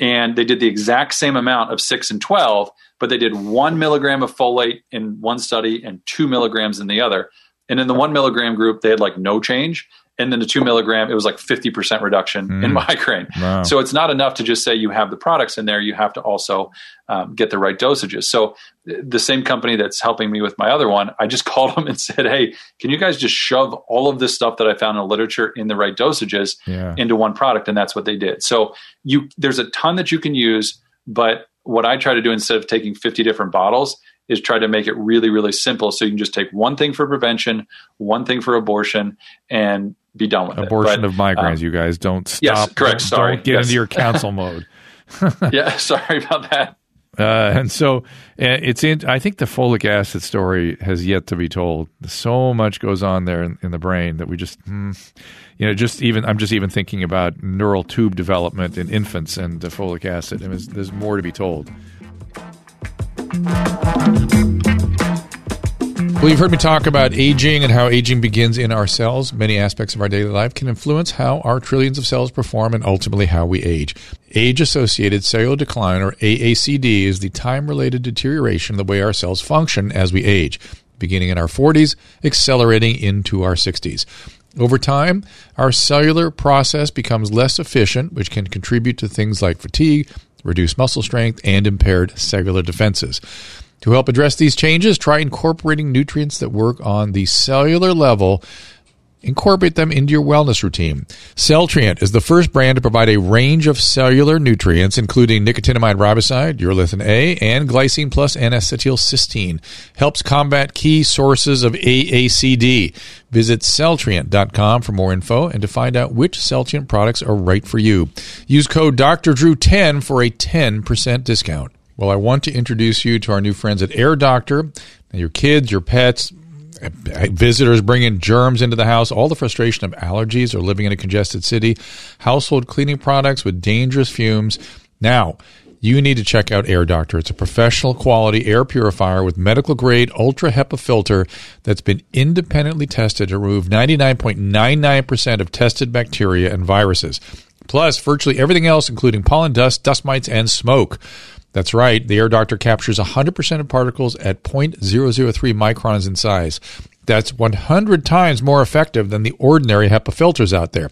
And they did the exact same amount of six and twelve, but they did one milligram of folate in one study and two milligrams in the other. And in the one milligram group, they had like no change. And then the two milligram, it was like fifty percent reduction mm. in migraine. Wow. So it's not enough to just say you have the products in there. You have to also um, get the right dosages. So th- the same company that's helping me with my other one, I just called them and said, hey, can you guys just shove all of this stuff that I found in the literature in the right dosages yeah. into one product? And that's what they did. So you, there's a ton that you can use. But what I try to do instead of taking fifty different bottles is try to make it really, really simple. So you can just take one thing for prevention, one thing for abortion, and be done with abortion it. Abortion of migraines, um, you guys. Don't stop. Yes, correct. Don't, sorry. Don't get yes. into your counsel mode. yeah, sorry about that. Uh, and so uh, it's in, I think the folic acid story has yet to be told. So much goes on there in, in the brain that we just, mm, you know, just even, I'm just even thinking about neural tube development in infants and the folic acid. I mean, there's, there's more to be told. Well, you've heard me talk about aging and how aging begins in our cells. Many aspects of our daily life can influence how our trillions of cells perform and ultimately how we age. Age-associated cellular decline, or A A C D, is the time-related deterioration of the way our cells function as we age, beginning in our forties, accelerating into our sixties. Over time, our cellular process becomes less efficient, which can contribute to things like fatigue, reduced muscle strength, and impaired cellular defenses. To help address these changes, try incorporating nutrients that work on the cellular level. Incorporate them into your wellness routine. Celltrient is the first brand to provide a range of cellular nutrients, including nicotinamide riboside, urolithin A, and glycine plus N-acetylcysteine. Helps combat key sources of A A C D. Visit Celltrient dot com for more info and to find out which Celltrient products are right for you. Use code D R D R E W ten for a ten percent discount. Well, I want to introduce you to our new friends at Air Doctor. Now, your kids, your pets, visitors bringing germs into the house, all the frustration of allergies or living in a congested city, household cleaning products with dangerous fumes. Now, you need to check out Air Doctor. It's a professional quality air purifier with medical-grade Ultra HEPA filter that's been independently tested to remove ninety-nine point nine nine percent of tested bacteria and viruses, plus virtually everything else, including pollen dust, dust mites, and smoke. That's right. The Air Doctor captures one hundred percent of particles at zero point zero zero three microns in size. That's one hundred times more effective than the ordinary HEPA filters out there.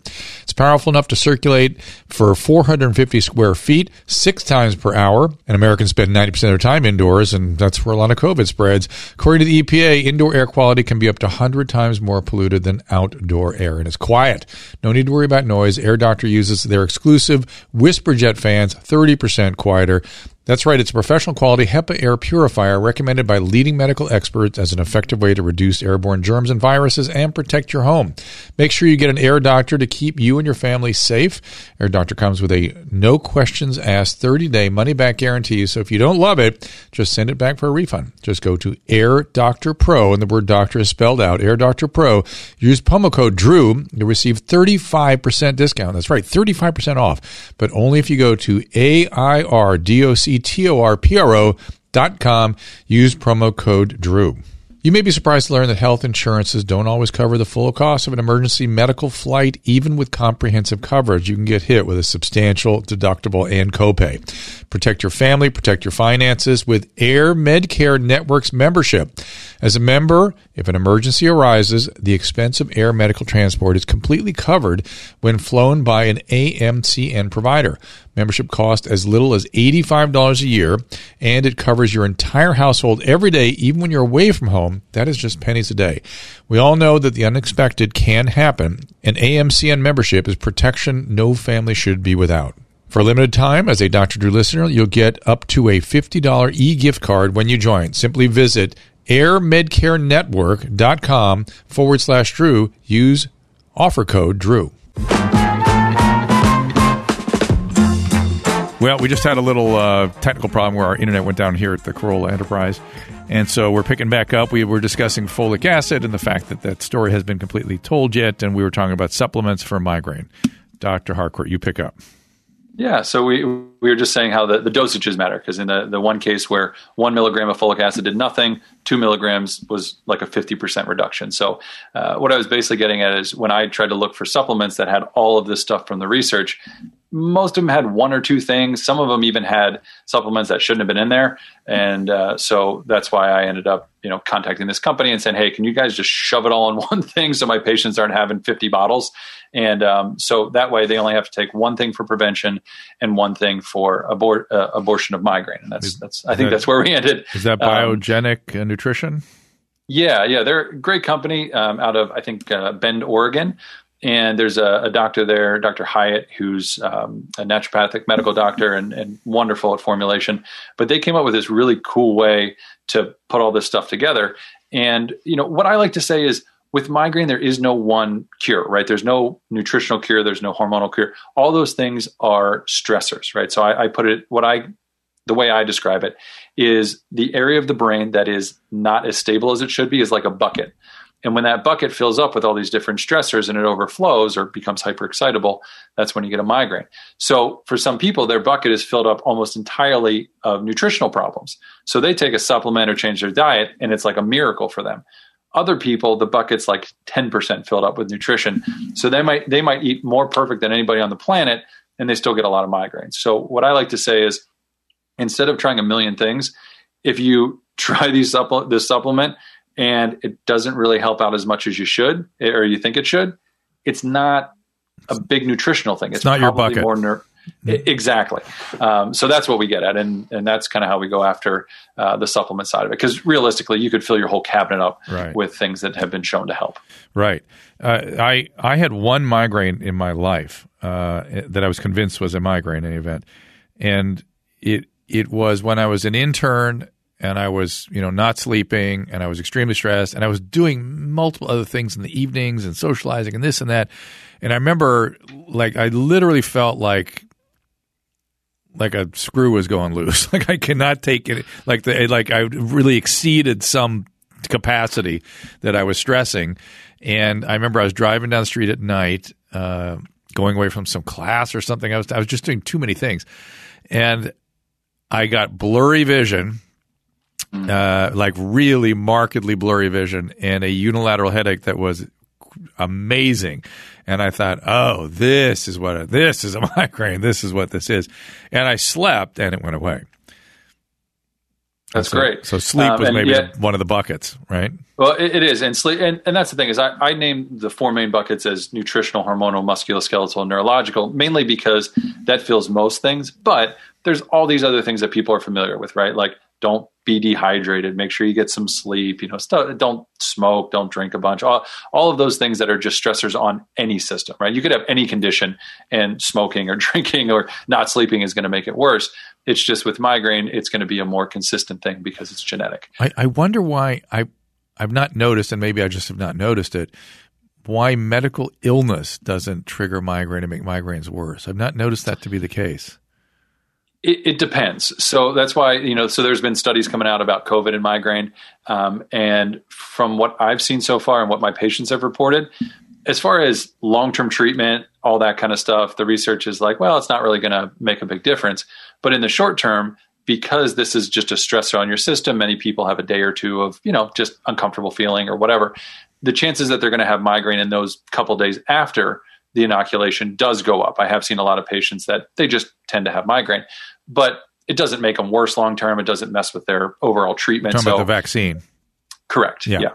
It's powerful enough to circulate for four hundred fifty square feet, six times per hour. And Americans spend ninety percent of their time indoors, and that's where a lot of COVID spreads. According to the E P A, indoor air quality can be up to one hundred times more polluted than outdoor air, and it's quiet. No need to worry about noise. Air Doctor uses their exclusive WhisperJet fans, thirty percent quieter. That's right. It's a professional quality HEPA air purifier recommended by leading medical experts as an effective way to reduce airborne germs and viruses and protect your home. Make sure you get an Air Doctor to keep you and your family safe. Air Doctor comes with a no questions asked thirty day money back guarantee. So if you don't love it, just send it back for a refund. Just go to Air Doctor Pro, and the word doctor is spelled out. Air Doctor Pro. Use promo code DREW. You'll receive thirty-five percent discount. That's right. thirty-five percent off, but only if you go to A I R D O C T O R P R O dot com. Use promo code DREW. You may be surprised to learn that health insurances don't always cover the full cost of an emergency medical flight. Even with comprehensive coverage, you can get hit with a substantial deductible and copay. Protect your family, protect your finances with Air Medcare Network's membership. As a member, if an emergency arises, the expense of air medical transport is completely covered when flown by an A M C N provider. Membership costs as little as eighty-five dollars a year, and it covers your entire household every day, even when you're away from home. That is just pennies a day. We all know that the unexpected can happen, and A M C N membership is protection no family should be without. For a limited time, as a Doctor Drew listener, you'll get up to a fifty dollars e-gift card when you join. Simply visit airmedcarenetwork.com forward slash Drew. Use offer code Drew. Well, we just had a little uh, technical problem where our internet went down here at the Corolla Enterprise, and so we're picking back up. We were discussing folic acid and the fact that that story has been completely told yet, and we were talking about supplements for migraine. Doctor Harcourt, you pick up. Yeah, so we we were just saying how the, the dosages matter, because in the, the one case where one milligram of folic acid did nothing, two milligrams was like a fifty percent reduction. So uh, what I was basically getting at is when I tried to look for supplements that had all of this stuff from the research, most of them had one or two things. Some of them even had supplements that shouldn't have been in there. And uh, so that's why I ended up, you know, contacting this company and saying, hey, can you guys just shove it all in one thing so my patients aren't having fifty bottles? And um, so that way they only have to take one thing for prevention and one thing for abor- uh, abortion of migraine. And that's, is, that's I think that, that's where we ended. Is that biogenic um, nutrition? Yeah, yeah. They're a great company um, out of, I think, uh, Bend, Oregon. And there's a, a doctor there, Doctor Hyatt, who's um, a naturopathic medical doctor and, and wonderful at formulation. But they came up with this really cool way to put all this stuff together. And, you know, what I like to say is with migraine, there is no one cure, right? There's no nutritional cure. There's no hormonal cure. All those things are stressors, right? So I, I put it, what I, the way I describe it is the area of the brain that is not as stable as it should be is like a bucket. And when that bucket fills up with all these different stressors and it overflows or becomes hyperexcitable, that's when you get a migraine. So for some people, their bucket is filled up almost entirely of nutritional problems. So they take a supplement or change their diet, and it's like a miracle for them. Other people, the bucket's like ten percent filled up with nutrition. So they might they might eat more perfect than anybody on the planet, and they still get a lot of migraines. So what I like to say is instead of trying a million things, if you try these supple- this supplement and it doesn't really help out as much as you should or you think it should, it's not a big nutritional thing. It's, it's not your bucket. More ner- mm-hmm. Exactly. Um, so that's what we get at. And and that's kind of how we go after uh, the supplement side of it. Because realistically, you could fill your whole cabinet up right. with things that have been shown to help. Right. Uh, I, I had one migraine in my life uh, that I was convinced was a migraine in any event. And it it was when I was an intern. And I was, you know, not sleeping, and I was extremely stressed, and I was doing multiple other things in the evenings and socializing and this and that. And I remember, like, I literally felt like like a screw was going loose. Like I cannot take it. Like the like I really exceeded some capacity that I was stressing. And I remember I was driving down the street at night, uh, going away from some class or something. I was I was just doing too many things, and I got blurry vision. Uh, like really markedly blurry vision and a unilateral headache that was amazing. And I thought, oh, this is what, a, this is a migraine. This is what this is. And I slept and it went away. That's so, great. So sleep um, was maybe yet, one of the buckets, right? Well, it, it is. And sleep, and, and that's the thing is I, I named the four main buckets as nutritional, hormonal, musculoskeletal, and neurological, mainly because that fills most things. But there's all these other things that people are familiar with, right? Like don't be dehydrated, make sure you get some sleep, you know, st- don't smoke, don't drink a bunch, all, all of those things that are just stressors on any system, right? You could have any condition and smoking or drinking or not sleeping is going to make it worse. It's just with migraine, it's going to be a more consistent thing because it's genetic. I, I wonder why I, I've not noticed, and maybe I just have not noticed it, why medical illness doesn't trigger migraine and make migraines worse. I've not noticed that to be the case. It, it depends. So that's why, you know, so there's been studies coming out about COVID and migraine. Um, and from what I've seen so far and what my patients have reported, as far as long-term treatment, all that kind of stuff, the research is like, well, it's not really going to make a big difference. But in the short term, because this is just a stressor on your system, many people have a day or two of, you know, just uncomfortable feeling or whatever. The chances that they're going to have migraine in those couple days after the inoculation does go up. I have seen a lot of patients that they just tend to have migraine, but it doesn't make them worse long-term. It doesn't mess with their overall treatment. You're talking so, about the vaccine. Correct. Yeah. yeah.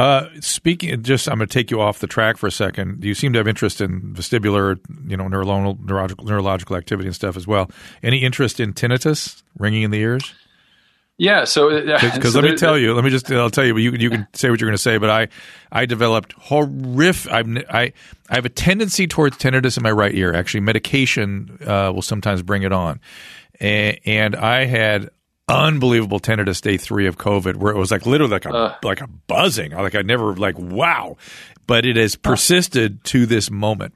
Uh, speaking, just I'm going to take you off the track for a second. You seem to have interest in vestibular, you know, neuronal, neurological, neurological activity and stuff as well. Any interest in tinnitus, ringing in the ears? Yeah. So because so let me tell you, let me just I'll tell you. You you can say what you're going to say, but I I developed horrific. I'm, I I have a tendency towards tinnitus in my right ear. Actually, medication uh, will sometimes bring it on, and, and I had unbelievable tinnitus day three of COVID, where it was like literally like a uh, like a buzzing. Like I never like wow, but it has persisted to this moment.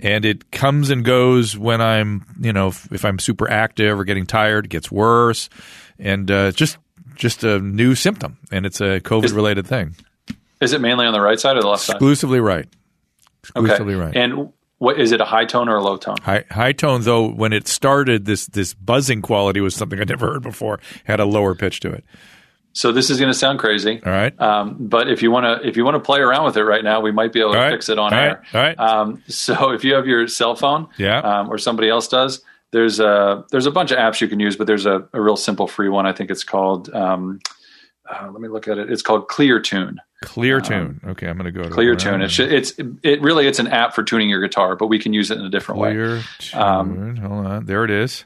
and it comes and goes when I'm, you know, if, if I'm super active or getting tired, it gets worse, and uh, just just a new symptom, and it's a COVID-related thing. Is it mainly on the right side or the left side? Exclusively right. Exclusively okay. right. And what is it, a high tone or a low tone? High, high tone, though, when it started, this this buzzing quality was something I'd never heard before, had a lower pitch to it. So this is going to sound crazy, all right? Um, but if you want to, if you want to play around with it right now, we might be able to fix it on air. All right. Um, so if you have your cell phone, yeah, um, or somebody else does, there's a there's a bunch of apps you can use, but there's a, a real simple free one. I think it's called. Um, uh, let me look at it. It's called Clear Tune. Clear Tune. Um, okay, I'm going to go to Clear Tune. It should, it's it really it's an app for tuning your guitar, but we can use it in a different Clear way. Clear um, Hold on, there it is.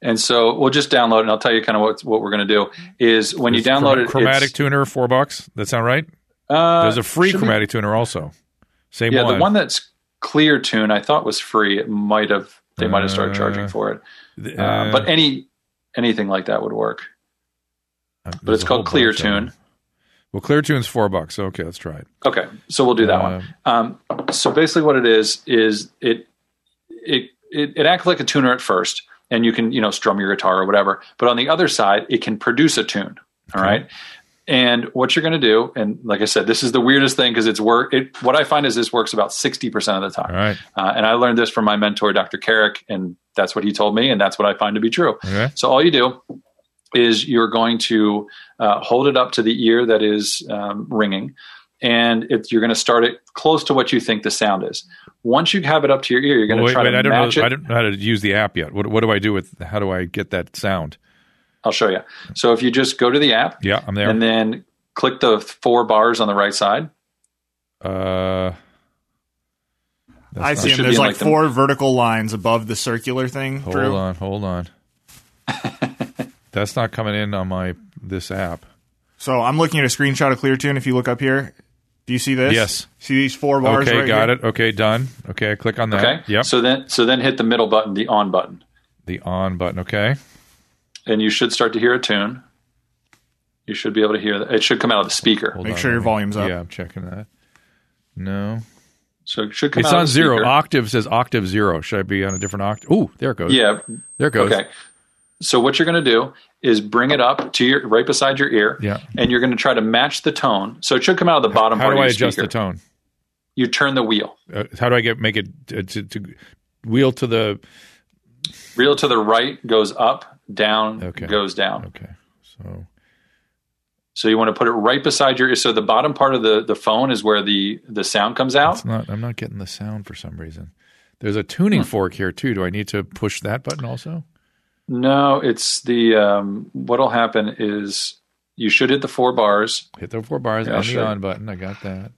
And so we'll just download it, and I'll tell you kind of what what we're going to do is when There's you download chrom- it. Chromatic tuner, four bucks. That sound right? Uh, There's a free chromatic be, tuner also. Same yeah, one. Yeah, the one that's Clear Tune I thought was free. It might have they uh, might have started charging for it. Uh, uh, but any anything like that would work. Uh, but it's called Clear Tune. Well, Clear Tune's four bucks. So okay, let's try it. Okay, so we'll do that uh, one. Um, so basically, what it is is it it it, it acts like a tuner at first. And you can, you know, strum your guitar or whatever. But on the other side, it can produce a tune, all okay. right? And what you're going to do, and like I said, this is the weirdest thing because it's work. It, what I find is this works about sixty percent of the time. Right. Uh, and I learned this from my mentor, Doctor Carrick, and that's what he told me, and that's what I find to be true. Okay. So all you do is you're going to uh, hold it up to the ear that is um, ringing, and it, you're going to start it close to what you think the sound is. Once you have it up to your ear, you're going to wait, try wait, to I don't match know, it. I don't know how to use the app yet. What, what do I do with, how do I get that sound? I'll show you. So if you just go to the app. Yeah, I'm there. And then click the four bars on the right side. Uh, I see them. There's like, like four them. vertical lines above the circular thing. Hold Drew. on, hold on. That's not coming in on my this app. So I'm looking at a screenshot of Clear Tune. If you look up here. Do you see this? Yes. See these four bars okay, right here? Okay, got it. Okay, done. Okay, I click on that. Okay. Yep. So then, so then hit the middle button, the on button. The on button, okay. And you should start to hear a tune. You should be able to hear that. It should come out of the speaker. Hold Make on, sure your me, volume's up. Yeah, I'm checking that. No. So it should come it's out of the zero. speaker. It's on zero. Octave says octave zero. Should I be on a different octave? Ooh, there it goes. Yeah. There it goes. Okay. So what you're going to do is bring it up to your right beside your ear, yeah. and you're going to try to match the tone. So it should come out of the bottom. How part do of your I adjust speaker. the tone? You turn the wheel. Uh, how do I get make it uh, to, to wheel to the wheel to the right goes up, down okay. goes down. Okay, so so you want to put it right beside your ear. So the bottom part of the, the phone is where the, the sound comes out. Not, I'm not getting the sound for some reason. There's a tuning hmm. fork here too. Do I need to push that button also? No, it's the um, – what'll happen is you should hit the four bars. Hit the four bars and the on button. I got that.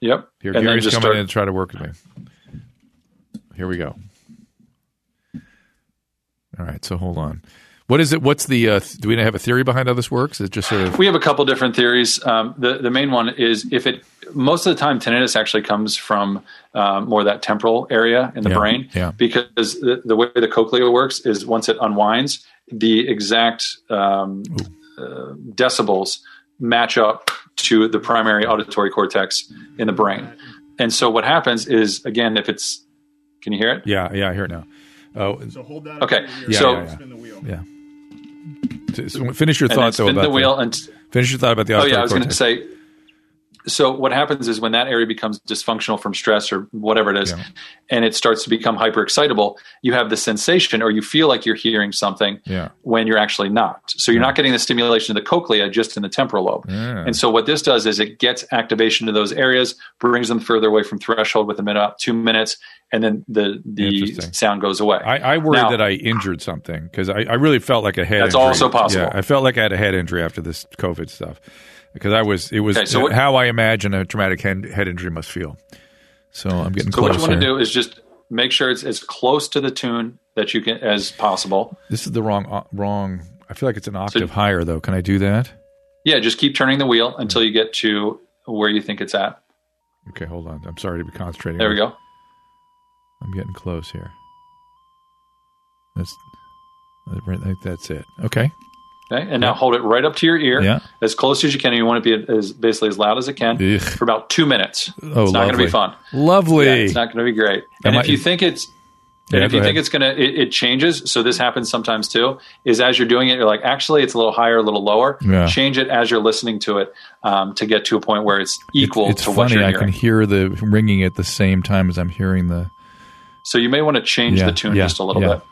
Yep. Here, and Gary's coming start. in to try to work with me. Here we go. All right, so hold on. What is it? What's the uh, – do we have a theory behind how this works? It just sort of we have a couple different theories. Um, the, the main one is if it – most of the time tinnitus actually comes from – Um, more that temporal area in the yeah, brain yeah. because the, the way the cochlea works is once it unwinds, the exact um, uh, decibels match up to the primary auditory cortex in the brain. And so what happens is, again, if it's – can you hear it? Yeah, yeah, I hear it now. Uh, so hold that. Okay. Yeah, so yeah, yeah. Spin the wheel. Yeah. So finish your thought, though, about the wheel. The, and, finish your thought about the auditory cortex. Oh, yeah, I was going to say – so what happens is when that area becomes dysfunctional from stress or whatever it is, yeah. and it starts to become hyperexcitable, you have the sensation or you feel like you're hearing something yeah. when you're actually not. So you're yeah. not getting the stimulation of the cochlea, just in the temporal lobe. Yeah. And so what this does is it gets activation to those areas, brings them further away from threshold within about two minutes, and then the the sound goes away. I, I worried now, that I injured something because I, I really felt like a head that's injury. That's also possible. Yeah, I felt like I had a head injury after this COVID stuff. Because I was, it was okay, so what, how I imagine a traumatic head, head injury must feel. So I'm getting so closer. So what you want to do is just make sure it's as close to the tune that you can as possible. This is the wrong, wrong. I feel like it's an octave so, higher though. Can I do that? Yeah, just keep turning the wheel until you get to where you think it's at. Okay, hold on. I'm sorry to be concentrating. There we go. I'm getting close here. That's, I think that's it. Okay. Okay, and now hold it right up to your ear, yeah. as close as you can. You want to be as basically as loud as it can Ugh. for about two minutes. Oh, it's not going to be fun. Lovely. Yeah, it's not going to be great. And Am if I, you think it's, yeah, and if you ahead. think it's going to, it changes. So this happens sometimes too. Is as you're doing it, you're like, actually, it's a little higher, a little lower. Yeah. Change it as you're listening to it um, to get to a point where it's equal it's, it's to funny, what you're hearing. I can hear the ringing at the same time as I'm hearing the. So you may want to change yeah, the tune yeah, just a little yeah. bit.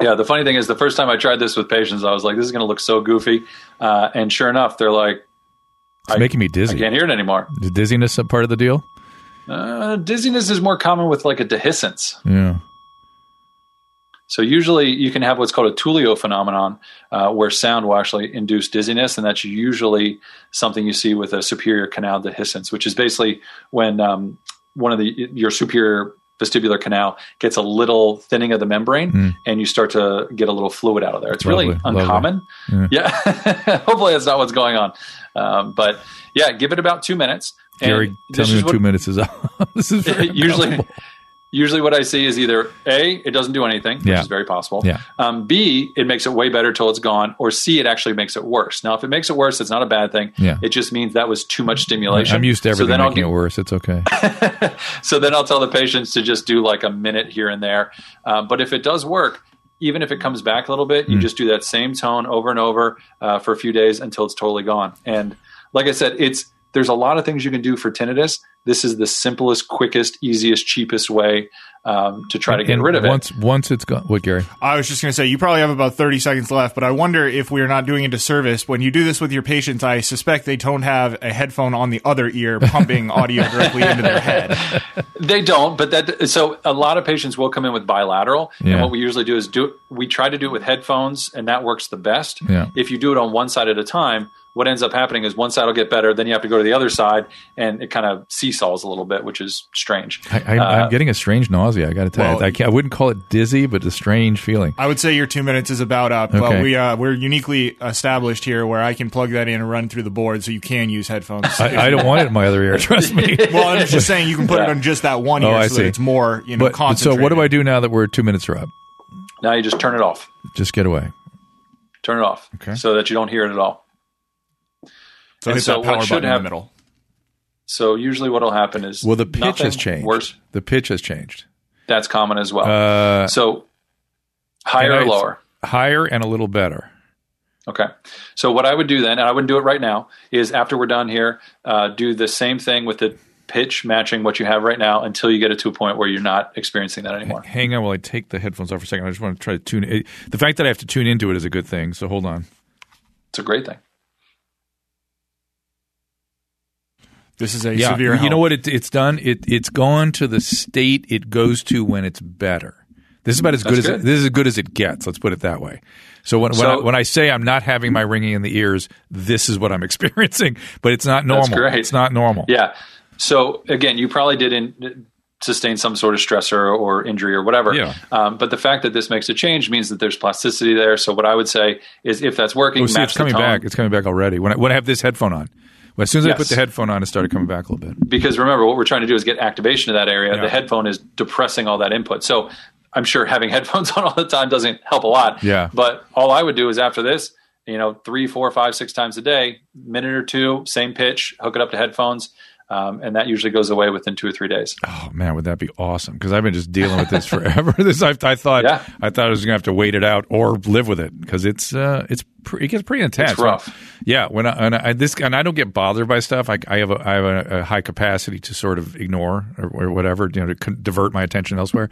Yeah, the funny thing is the first time I tried this with patients, I was like, this is going to look so goofy. Uh, and sure enough, they're like... It's making me dizzy. I can't hear it anymore. Is dizziness a part of the deal? Uh, dizziness is more common with like a dehiscence. Yeah. So usually you can have what's called a Tullio phenomenon, uh, where sound will actually induce dizziness, and that's usually something you see with a superior canal dehiscence, which is basically when um, one of the your superior... vestibular canal gets a little thinning of the membrane, mm. and you start to get a little fluid out of there. It's lovely, really uncommon. Lovely. Yeah. yeah. Hopefully that's not what's going on. Um, but yeah, give it about two minutes. Gary, tell me when two minutes is up. This is usually, usually what I see is either A, it doesn't do anything, which yeah. is very possible. Yeah. Um, B, it makes it way better till it's gone, or C, it actually makes it worse. Now, if it makes it worse, it's not a bad thing. Yeah. It just means that was too much stimulation. I'm used to everything so then making I'll get, it worse. It's okay. So then I'll tell the patients to just do like a minute here and there. Uh, but if it does work, even if it comes back a little bit, you mm. just do that same tone over and over uh, for a few days until it's totally gone. And like I said, it's there's a lot of things you can do for tinnitus. This is the simplest, quickest, easiest, cheapest way um, to try to get and rid of once, it. Once it's gone. What, Gary? I was just going to say, you probably have about thirty seconds left, but I wonder if we're not doing a disservice. When you do this with your patients, I suspect they don't have a headphone on the other ear pumping audio directly into their head. They don't, but that. So a lot of patients will come in with bilateral, yeah. and what we usually do is do we try to do it with headphones, and that works the best. Yeah. If you do it on one side at a time, what ends up happening is one side will get better, then you have to go to the other side, and it kind of seesaws a little bit, which is strange. I, I, uh, I'm getting a strange nausea, I got to tell well, you. I, can't, I wouldn't call it dizzy, but a strange feeling. I would say your two minutes is about up, okay. but we, uh, we're uniquely established here where I can plug that in and run through the board, so you can use headphones. I, I don't want it in my other ear, trust me. Well, I'm just saying you can put it on just that one ear oh, so that it's more you know, but, concentrated. So what do I do now that we're two minutes are up? Now you just turn it off. Just get away. Turn it off okay. so that you don't hear it at all. So it's so that power button in the middle. So usually what will happen is well, the pitch has changed. Worse. The pitch has changed. That's common as well. Uh, so higher or lower? Higher and a little better. Okay. So what I would do then, and I wouldn't do it right now, is after we're done here, uh, do the same thing with the pitch matching what you have right now until you get it to a point where you're not experiencing that anymore. Hang on while I take the headphones off for a second. I just want to try to tune it. The fact that I have to tune into it is a good thing, so hold on. It's a great thing. This is a yeah, severe help. You know what it, it's done? It, it's gone to the state it goes to when it's better. This is about as good That's as good. It, this is as good as it gets. Let's put it that way. So when, so when, I, when I say I'm not having my ringing in the ears, this is what I'm experiencing, but it's not normal. That's great. It's not normal. Yeah. So again, you probably didn't sustain some sort of stressor or injury or whatever. Yeah. Um, but the fact that this makes a change means that there's plasticity there. So what I would say is if that's working, oh, see, match it's coming the tone. back. It's coming back already. When I, when I have this headphone on. Well, as soon as yes. I put the headphone on, it started coming back a little bit. Because remember, what we're trying to do is get activation of that area. Yeah. The headphone is depressing all that input. So I'm sure having headphones on all the time doesn't help a lot. Yeah. But all I would do is after this, you know, three, four, five, six times a day, minute or two, same pitch, hook it up to headphones. Um, and that usually goes away within two or three days. Oh man, would that be awesome? Because I've been just dealing with this forever. this I, I thought yeah. I thought I was going to have to wait it out or live with it because it's uh, it's pre- it gets pretty intense. It's rough. When, yeah, when I, and I this and I don't get bothered by stuff. I, I have a I have a, a high capacity to sort of ignore or, or whatever, you know, to divert my attention elsewhere.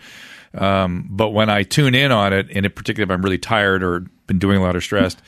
Um, but when I tune in on it, and in particular if I'm really tired or been doing a lot or stressed.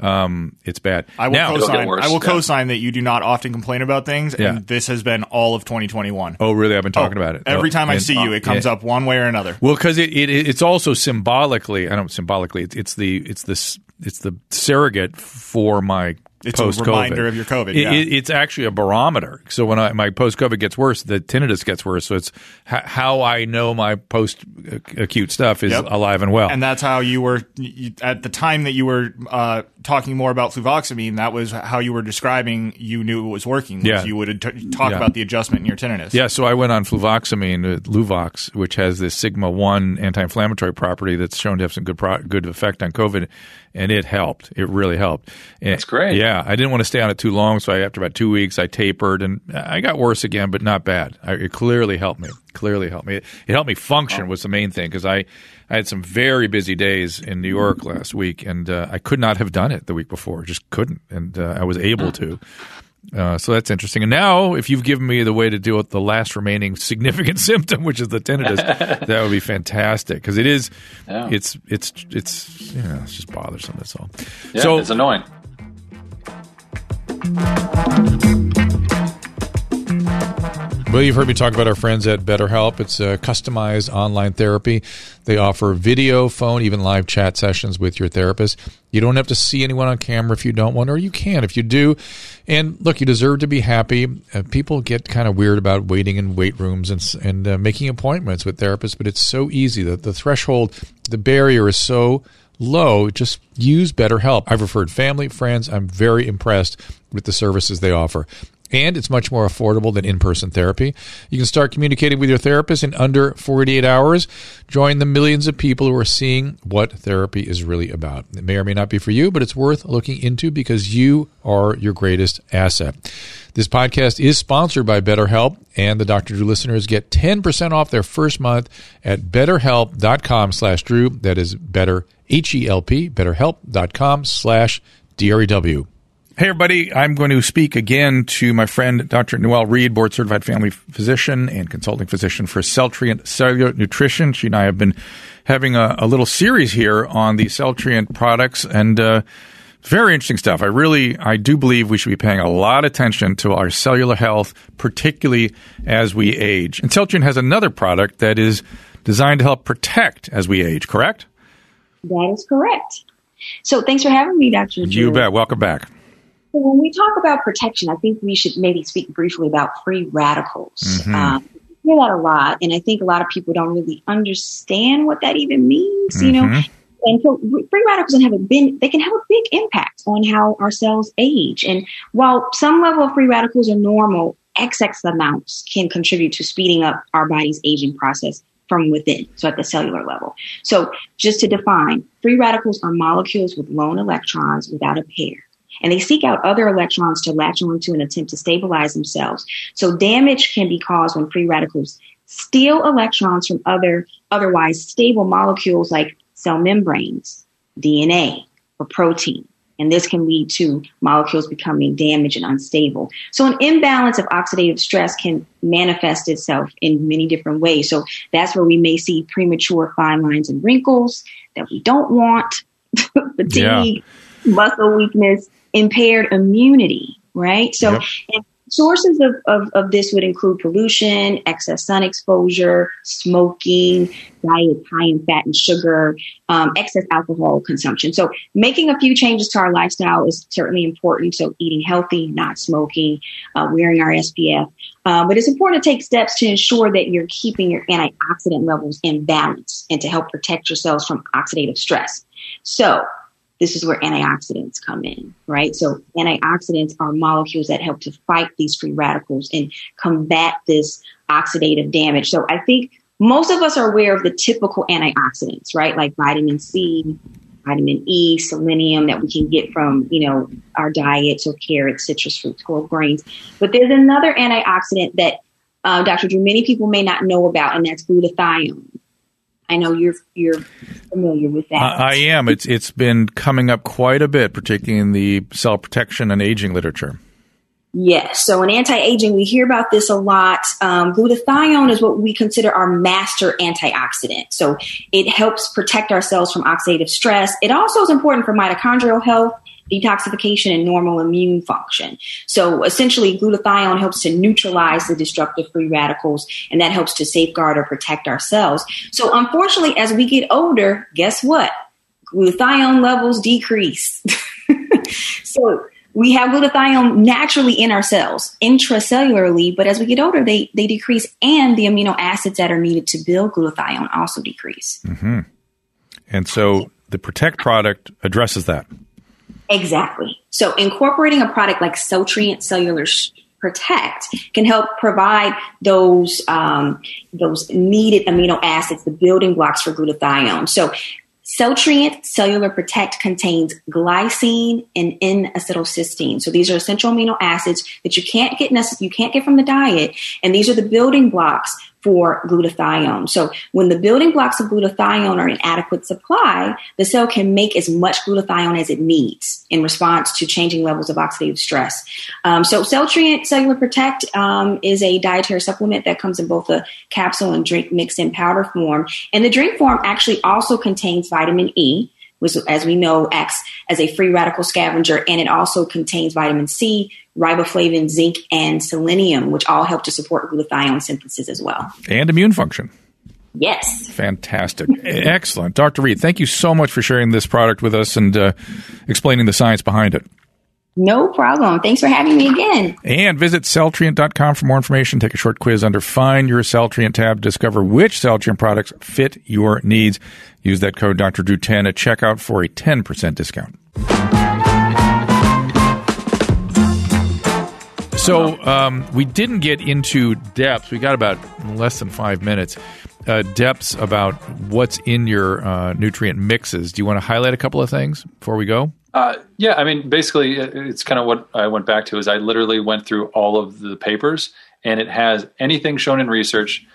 Um, it's bad. I will now, co-sign. I will yeah. co-sign that you do not often complain about things, and yeah. this has been all of twenty twenty-one. Oh, really? I've been talking oh, about it every oh, time and, I see oh, you. It comes yeah. up one way or another. Well, because it, it it's also symbolically. I don't symbolically. It's, it's the it's this it's the surrogate for my It's post-COVID. A reminder of your COVID. Yeah. It, it, it's actually a barometer. So when I, my post-COVID gets worse, the tinnitus gets worse. So it's h- how I know my post-acute stuff is yep. alive and well. And that's how you were you, at the time that you were uh, talking more about fluvoxamine. That was how you were describing you knew it was working. Yeah. You would t- talk yeah. about the adjustment in your tinnitus. Yeah. So I went on fluvoxamine, Luvox, which has this sigma one anti-inflammatory property that's shown to have some good pro- good effect on COVID, and it helped. It really helped. And, that's great. Yeah. Yeah, I didn't want to stay on it too long, so I, after about two weeks, I tapered, and I got worse again, but not bad. I, it clearly helped me. Clearly helped me. It, it helped me function was the main thing, because I, I had some very busy days in New York last week, and uh, I could not have done it the week before. Just couldn't, and uh, I was able to. Uh, so that's interesting. And now, if you've given me the way to deal with the last remaining significant symptom, which is the tinnitus, that would be fantastic, because it is, yeah. it's, it's, it's, you know, it's just bothersome, that's all. Yeah, so, it's annoying. Well, you've heard me talk about our friends at BetterHelp. It's a customized online therapy. They offer video, phone, even live chat sessions with your therapist. You don't have to see anyone on camera if you don't want, or you can if you do. And look, you deserve to be happy. Uh, people get kind of weird about waiting in wait rooms and and uh, making appointments with therapists, but it's so easy. The, the threshold, the barrier is so low. Just use BetterHelp. I've referred family, friends. I'm very impressed with the services they offer. And it's much more affordable than in-person therapy. You can start communicating with your therapist in under forty-eight hours. Join the millions of people who are seeing what therapy is really about. It may or may not be for you, but it's worth looking into because you are your greatest asset. This podcast is sponsored by BetterHelp, and the Doctor Drew listeners get ten percent off their first month at BetterHelp.com slash Drew. That is better H E L P, BetterHelp.com slash D R E W. Hey, everybody. I'm going to speak again to my friend, Doctor Noel Reed, board-certified family physician and consulting physician for Celltrient Cellular Nutrition. She and I have been having a, a little series here on the Celltrient products, and uh, very interesting stuff. I really, I do believe we should be paying a lot of attention to our cellular health, particularly as we age. And Celltrient has another product that is designed to help protect as we age, correct? That is correct. So thanks for having me, Doctor Drew. You bet. Welcome back. When we talk about protection, I think we should maybe speak briefly about free radicals. Mm-hmm. Um, we hear that a lot, and I think a lot of people don't really understand what that even means, mm-hmm. you know. And so free radicals can have a big, they can have a big impact on how our cells age. And while some level of free radicals are normal, excess amounts can contribute to speeding up our body's aging process from within, so at the cellular level. So just to define, free radicals are molecules with lone electrons without a pair. And they seek out other electrons to latch onto and attempt to stabilize themselves. So damage can be caused when free radicals steal electrons from other otherwise stable molecules like cell membranes, D N A, or protein. And this can lead to molecules becoming damaged and unstable. So an imbalance of oxidative stress can manifest itself in many different ways. So that's where we may see premature fine lines and wrinkles that we don't want, fatigue, yeah. muscle weakness, impaired immunity, right? So yep. and sources of, of, of this would include pollution, excess sun exposure, smoking, diet high in fat and sugar, um, excess alcohol consumption. So making a few changes to our lifestyle is certainly important. So eating healthy, not smoking, uh, wearing our S P F. Uh, but it's important to take steps to ensure that you're keeping your antioxidant levels in balance and to help protect yourselves from oxidative stress. So this is where antioxidants come in, right? So antioxidants are molecules that help to fight these free radicals and combat this oxidative damage. So I think most of us are aware of the typical antioxidants, right? Like vitamin C, vitamin E, selenium that we can get from, you know, our diet, so carrots, citrus fruits, whole grains. But there's another antioxidant that, uh, Doctor Drew, many people may not know about, and that's glutathione. I know you're you're familiar with that. I, I am. It's it's been coming up quite a bit, particularly in the cell protection and aging literature. Yes. So in anti-aging, we hear about this a lot. Um, glutathione is what we consider our master antioxidant. So it helps protect our cells from oxidative stress. It also is important for mitochondrial health, detoxification, and normal immune function. So essentially, glutathione helps to neutralize the destructive free radicals, and that helps to safeguard or protect our cells. So unfortunately, as we get older, guess what? Glutathione levels decrease. So We have glutathione naturally in our cells, intracellularly, but as we get older, they, they decrease, and the amino acids that are needed to build glutathione also decrease. Mm-hmm. And so the Protect product addresses that. Exactly. So incorporating a product like Celltrient Cellular Protect can help provide those um, those needed amino acids, the building blocks for glutathione. So Celltrient Cellular Protect contains glycine and N-acetylcysteine. So these are essential amino acids that you can't get necess- you can't get from the diet, and these are the building blocks for glutathione. So when the building blocks of glutathione are in adequate supply, the cell can make as much glutathione as it needs in response to changing levels of oxidative stress. Um, so Celltrient Cellular Protect um, is a dietary supplement that comes in both a capsule and drink mix and powder form. And the drink form actually also contains vitamin E, which, as we know, acts as a free radical scavenger, and it also contains vitamin C, riboflavin, zinc, and selenium, which all help to support glutathione synthesis as well. And immune function. Yes. Fantastic. Excellent. Doctor Reed, thank you so much for sharing this product with us and uh, explaining the science behind it. No problem. Thanks for having me again. And visit Celltrient dot com for more information. Take a short quiz under Find Your Celltrient tab. Discover which Celltrient products fit your needs. Use that code D R D R E W ten at checkout for a ten percent discount. So um, we didn't get into depth. We got about less than five minutes. Uh, depths about what's in your uh, nutrient mixes. Do you want to highlight a couple of things before we go? Uh, yeah, I mean, basically, it's kind of what I went back to is I literally went through all of the papers, and it has anything shown in research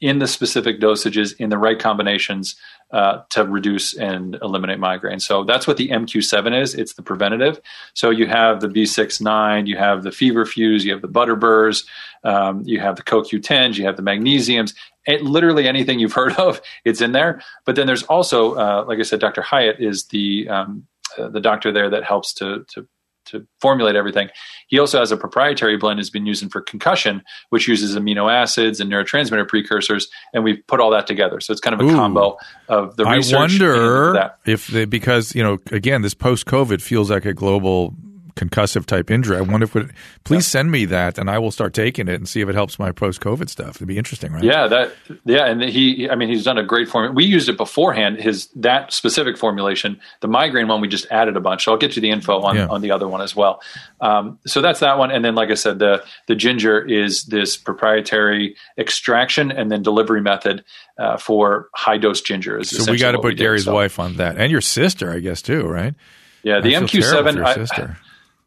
in the specific dosages, in the right combinations uh, to reduce and eliminate migraine. So that's what the M Q seven is. It's the preventative. So you have the B six nine, you have the Feverfuse, you have the Butterburs, um, you have the C O Q ten s, you have the magnesiums. It, literally anything you've heard of, it's in there. But then there's also, uh, like I said, Doctor Hyatt is the um, uh, the doctor there that helps to to to formulate everything. He also has a proprietary blend that's been using for concussion, which uses amino acids and neurotransmitter precursors, and we've put all that together. So it's kind of a Ooh. combo of the research. I wonder that. if they, because, you know, again, this post-COVID feels like a global concussive type injury. I wonder if it, please send me that, and I will start taking it and see if it helps my post-COVID stuff. It'd be interesting, right? Yeah, that yeah, and he, I mean, he's done a great formula. We used it beforehand. His that specific formulation, the migraine one, we just added a bunch. So I'll get you the info on, yeah. on the other one as well. Um, so that's that one, and then like I said, the the ginger is this proprietary extraction and then delivery method uh, for high dose ginger. Is so we got to put Gary's did, so. wife on that, and your sister, I guess, too, right? Yeah, the M Q seven.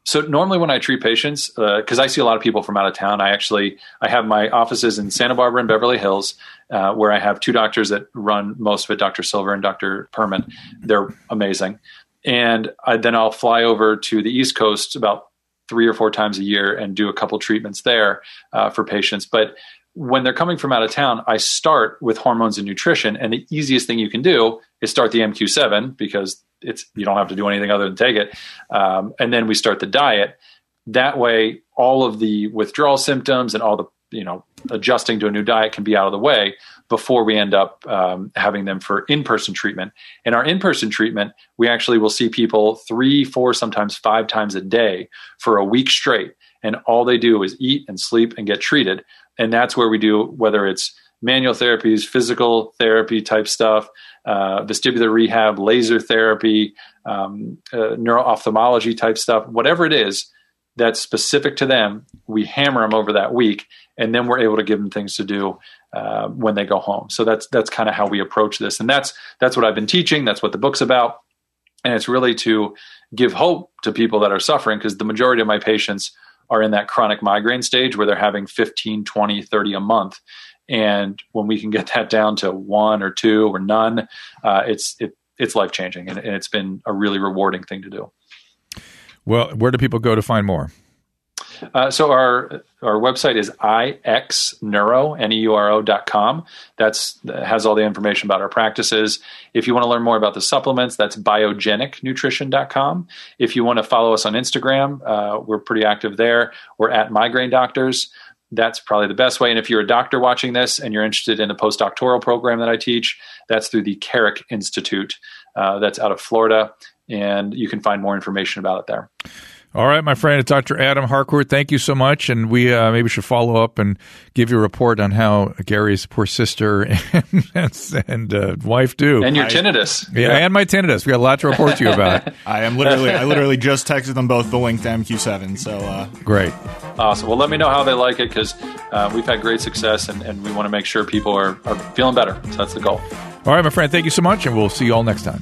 So normally when I treat patients, because uh, I see a lot of people from out of town, I actually I have my offices in Santa Barbara and Beverly Hills, uh, where I have two doctors that run most of it, Doctor Silver and Doctor Perman. They're amazing. And I, then I'll fly over to the East Coast about three or four times a year and do a couple treatments there uh, for patients. But when they're coming from out of town, I start with hormones and nutrition. And the easiest thing you can do is start the M Q seven because it's you don't have to do anything other than take it. Um, and then we start the diet. That way, all of the withdrawal symptoms and all the, you know, adjusting to a new diet can be out of the way before we end up um, having them for in-person treatment. In our in-person treatment, we actually will see people three, four, sometimes five times a day for a week straight. And all they do is eat and sleep and get treated. And that's where we do, whether it's manual therapies, physical therapy type stuff, uh, vestibular rehab, laser therapy, um, uh, neuro-ophthalmology type stuff, whatever it is that's specific to them, we hammer them over that week, and then we're able to give them things to do uh, when they go home. So that's that's kind of how we approach this. And that's that's what I've been teaching. That's what the book's about. And it's really to give hope to people that are suffering, because the majority of my patients are in that chronic migraine stage where they're having fifteen, twenty, thirty a month. And when we can get that down to one or two or none, uh, it's it, it's life-changing, and, and it's been a really rewarding thing to do. Well, where do people go to find more? Uh, so our our website is ixneuro dot com. That's has all the information about our practices. If you want to learn more about the supplements, that's biogenic nutrition dot com. If you want to follow us on Instagram, uh, we're pretty active there. We're at Migraine Doctors. That's probably the best way. And if you're a doctor watching this and you're interested in the postdoctoral program that I teach, that's through the Carrick Institute. Uh, that's out of Florida, and you can find more information about it there. All right, my friend, it's Doctor Adam Harcourt. Thank you so much, and we uh, maybe should follow up and give you a report on how Gary's poor sister and, and uh, wife do. And your I, tinnitus. Yeah, yeah, and my tinnitus. We got a lot to report to you about. I am literally, I literally just texted them both the link to M Q seven. So uh, great, awesome. Well, let me know how they like it, because uh, we've had great success, and, and we want to make sure people are, are feeling better. So that's the goal. All right, my friend, thank you so much, and we'll see you all next time.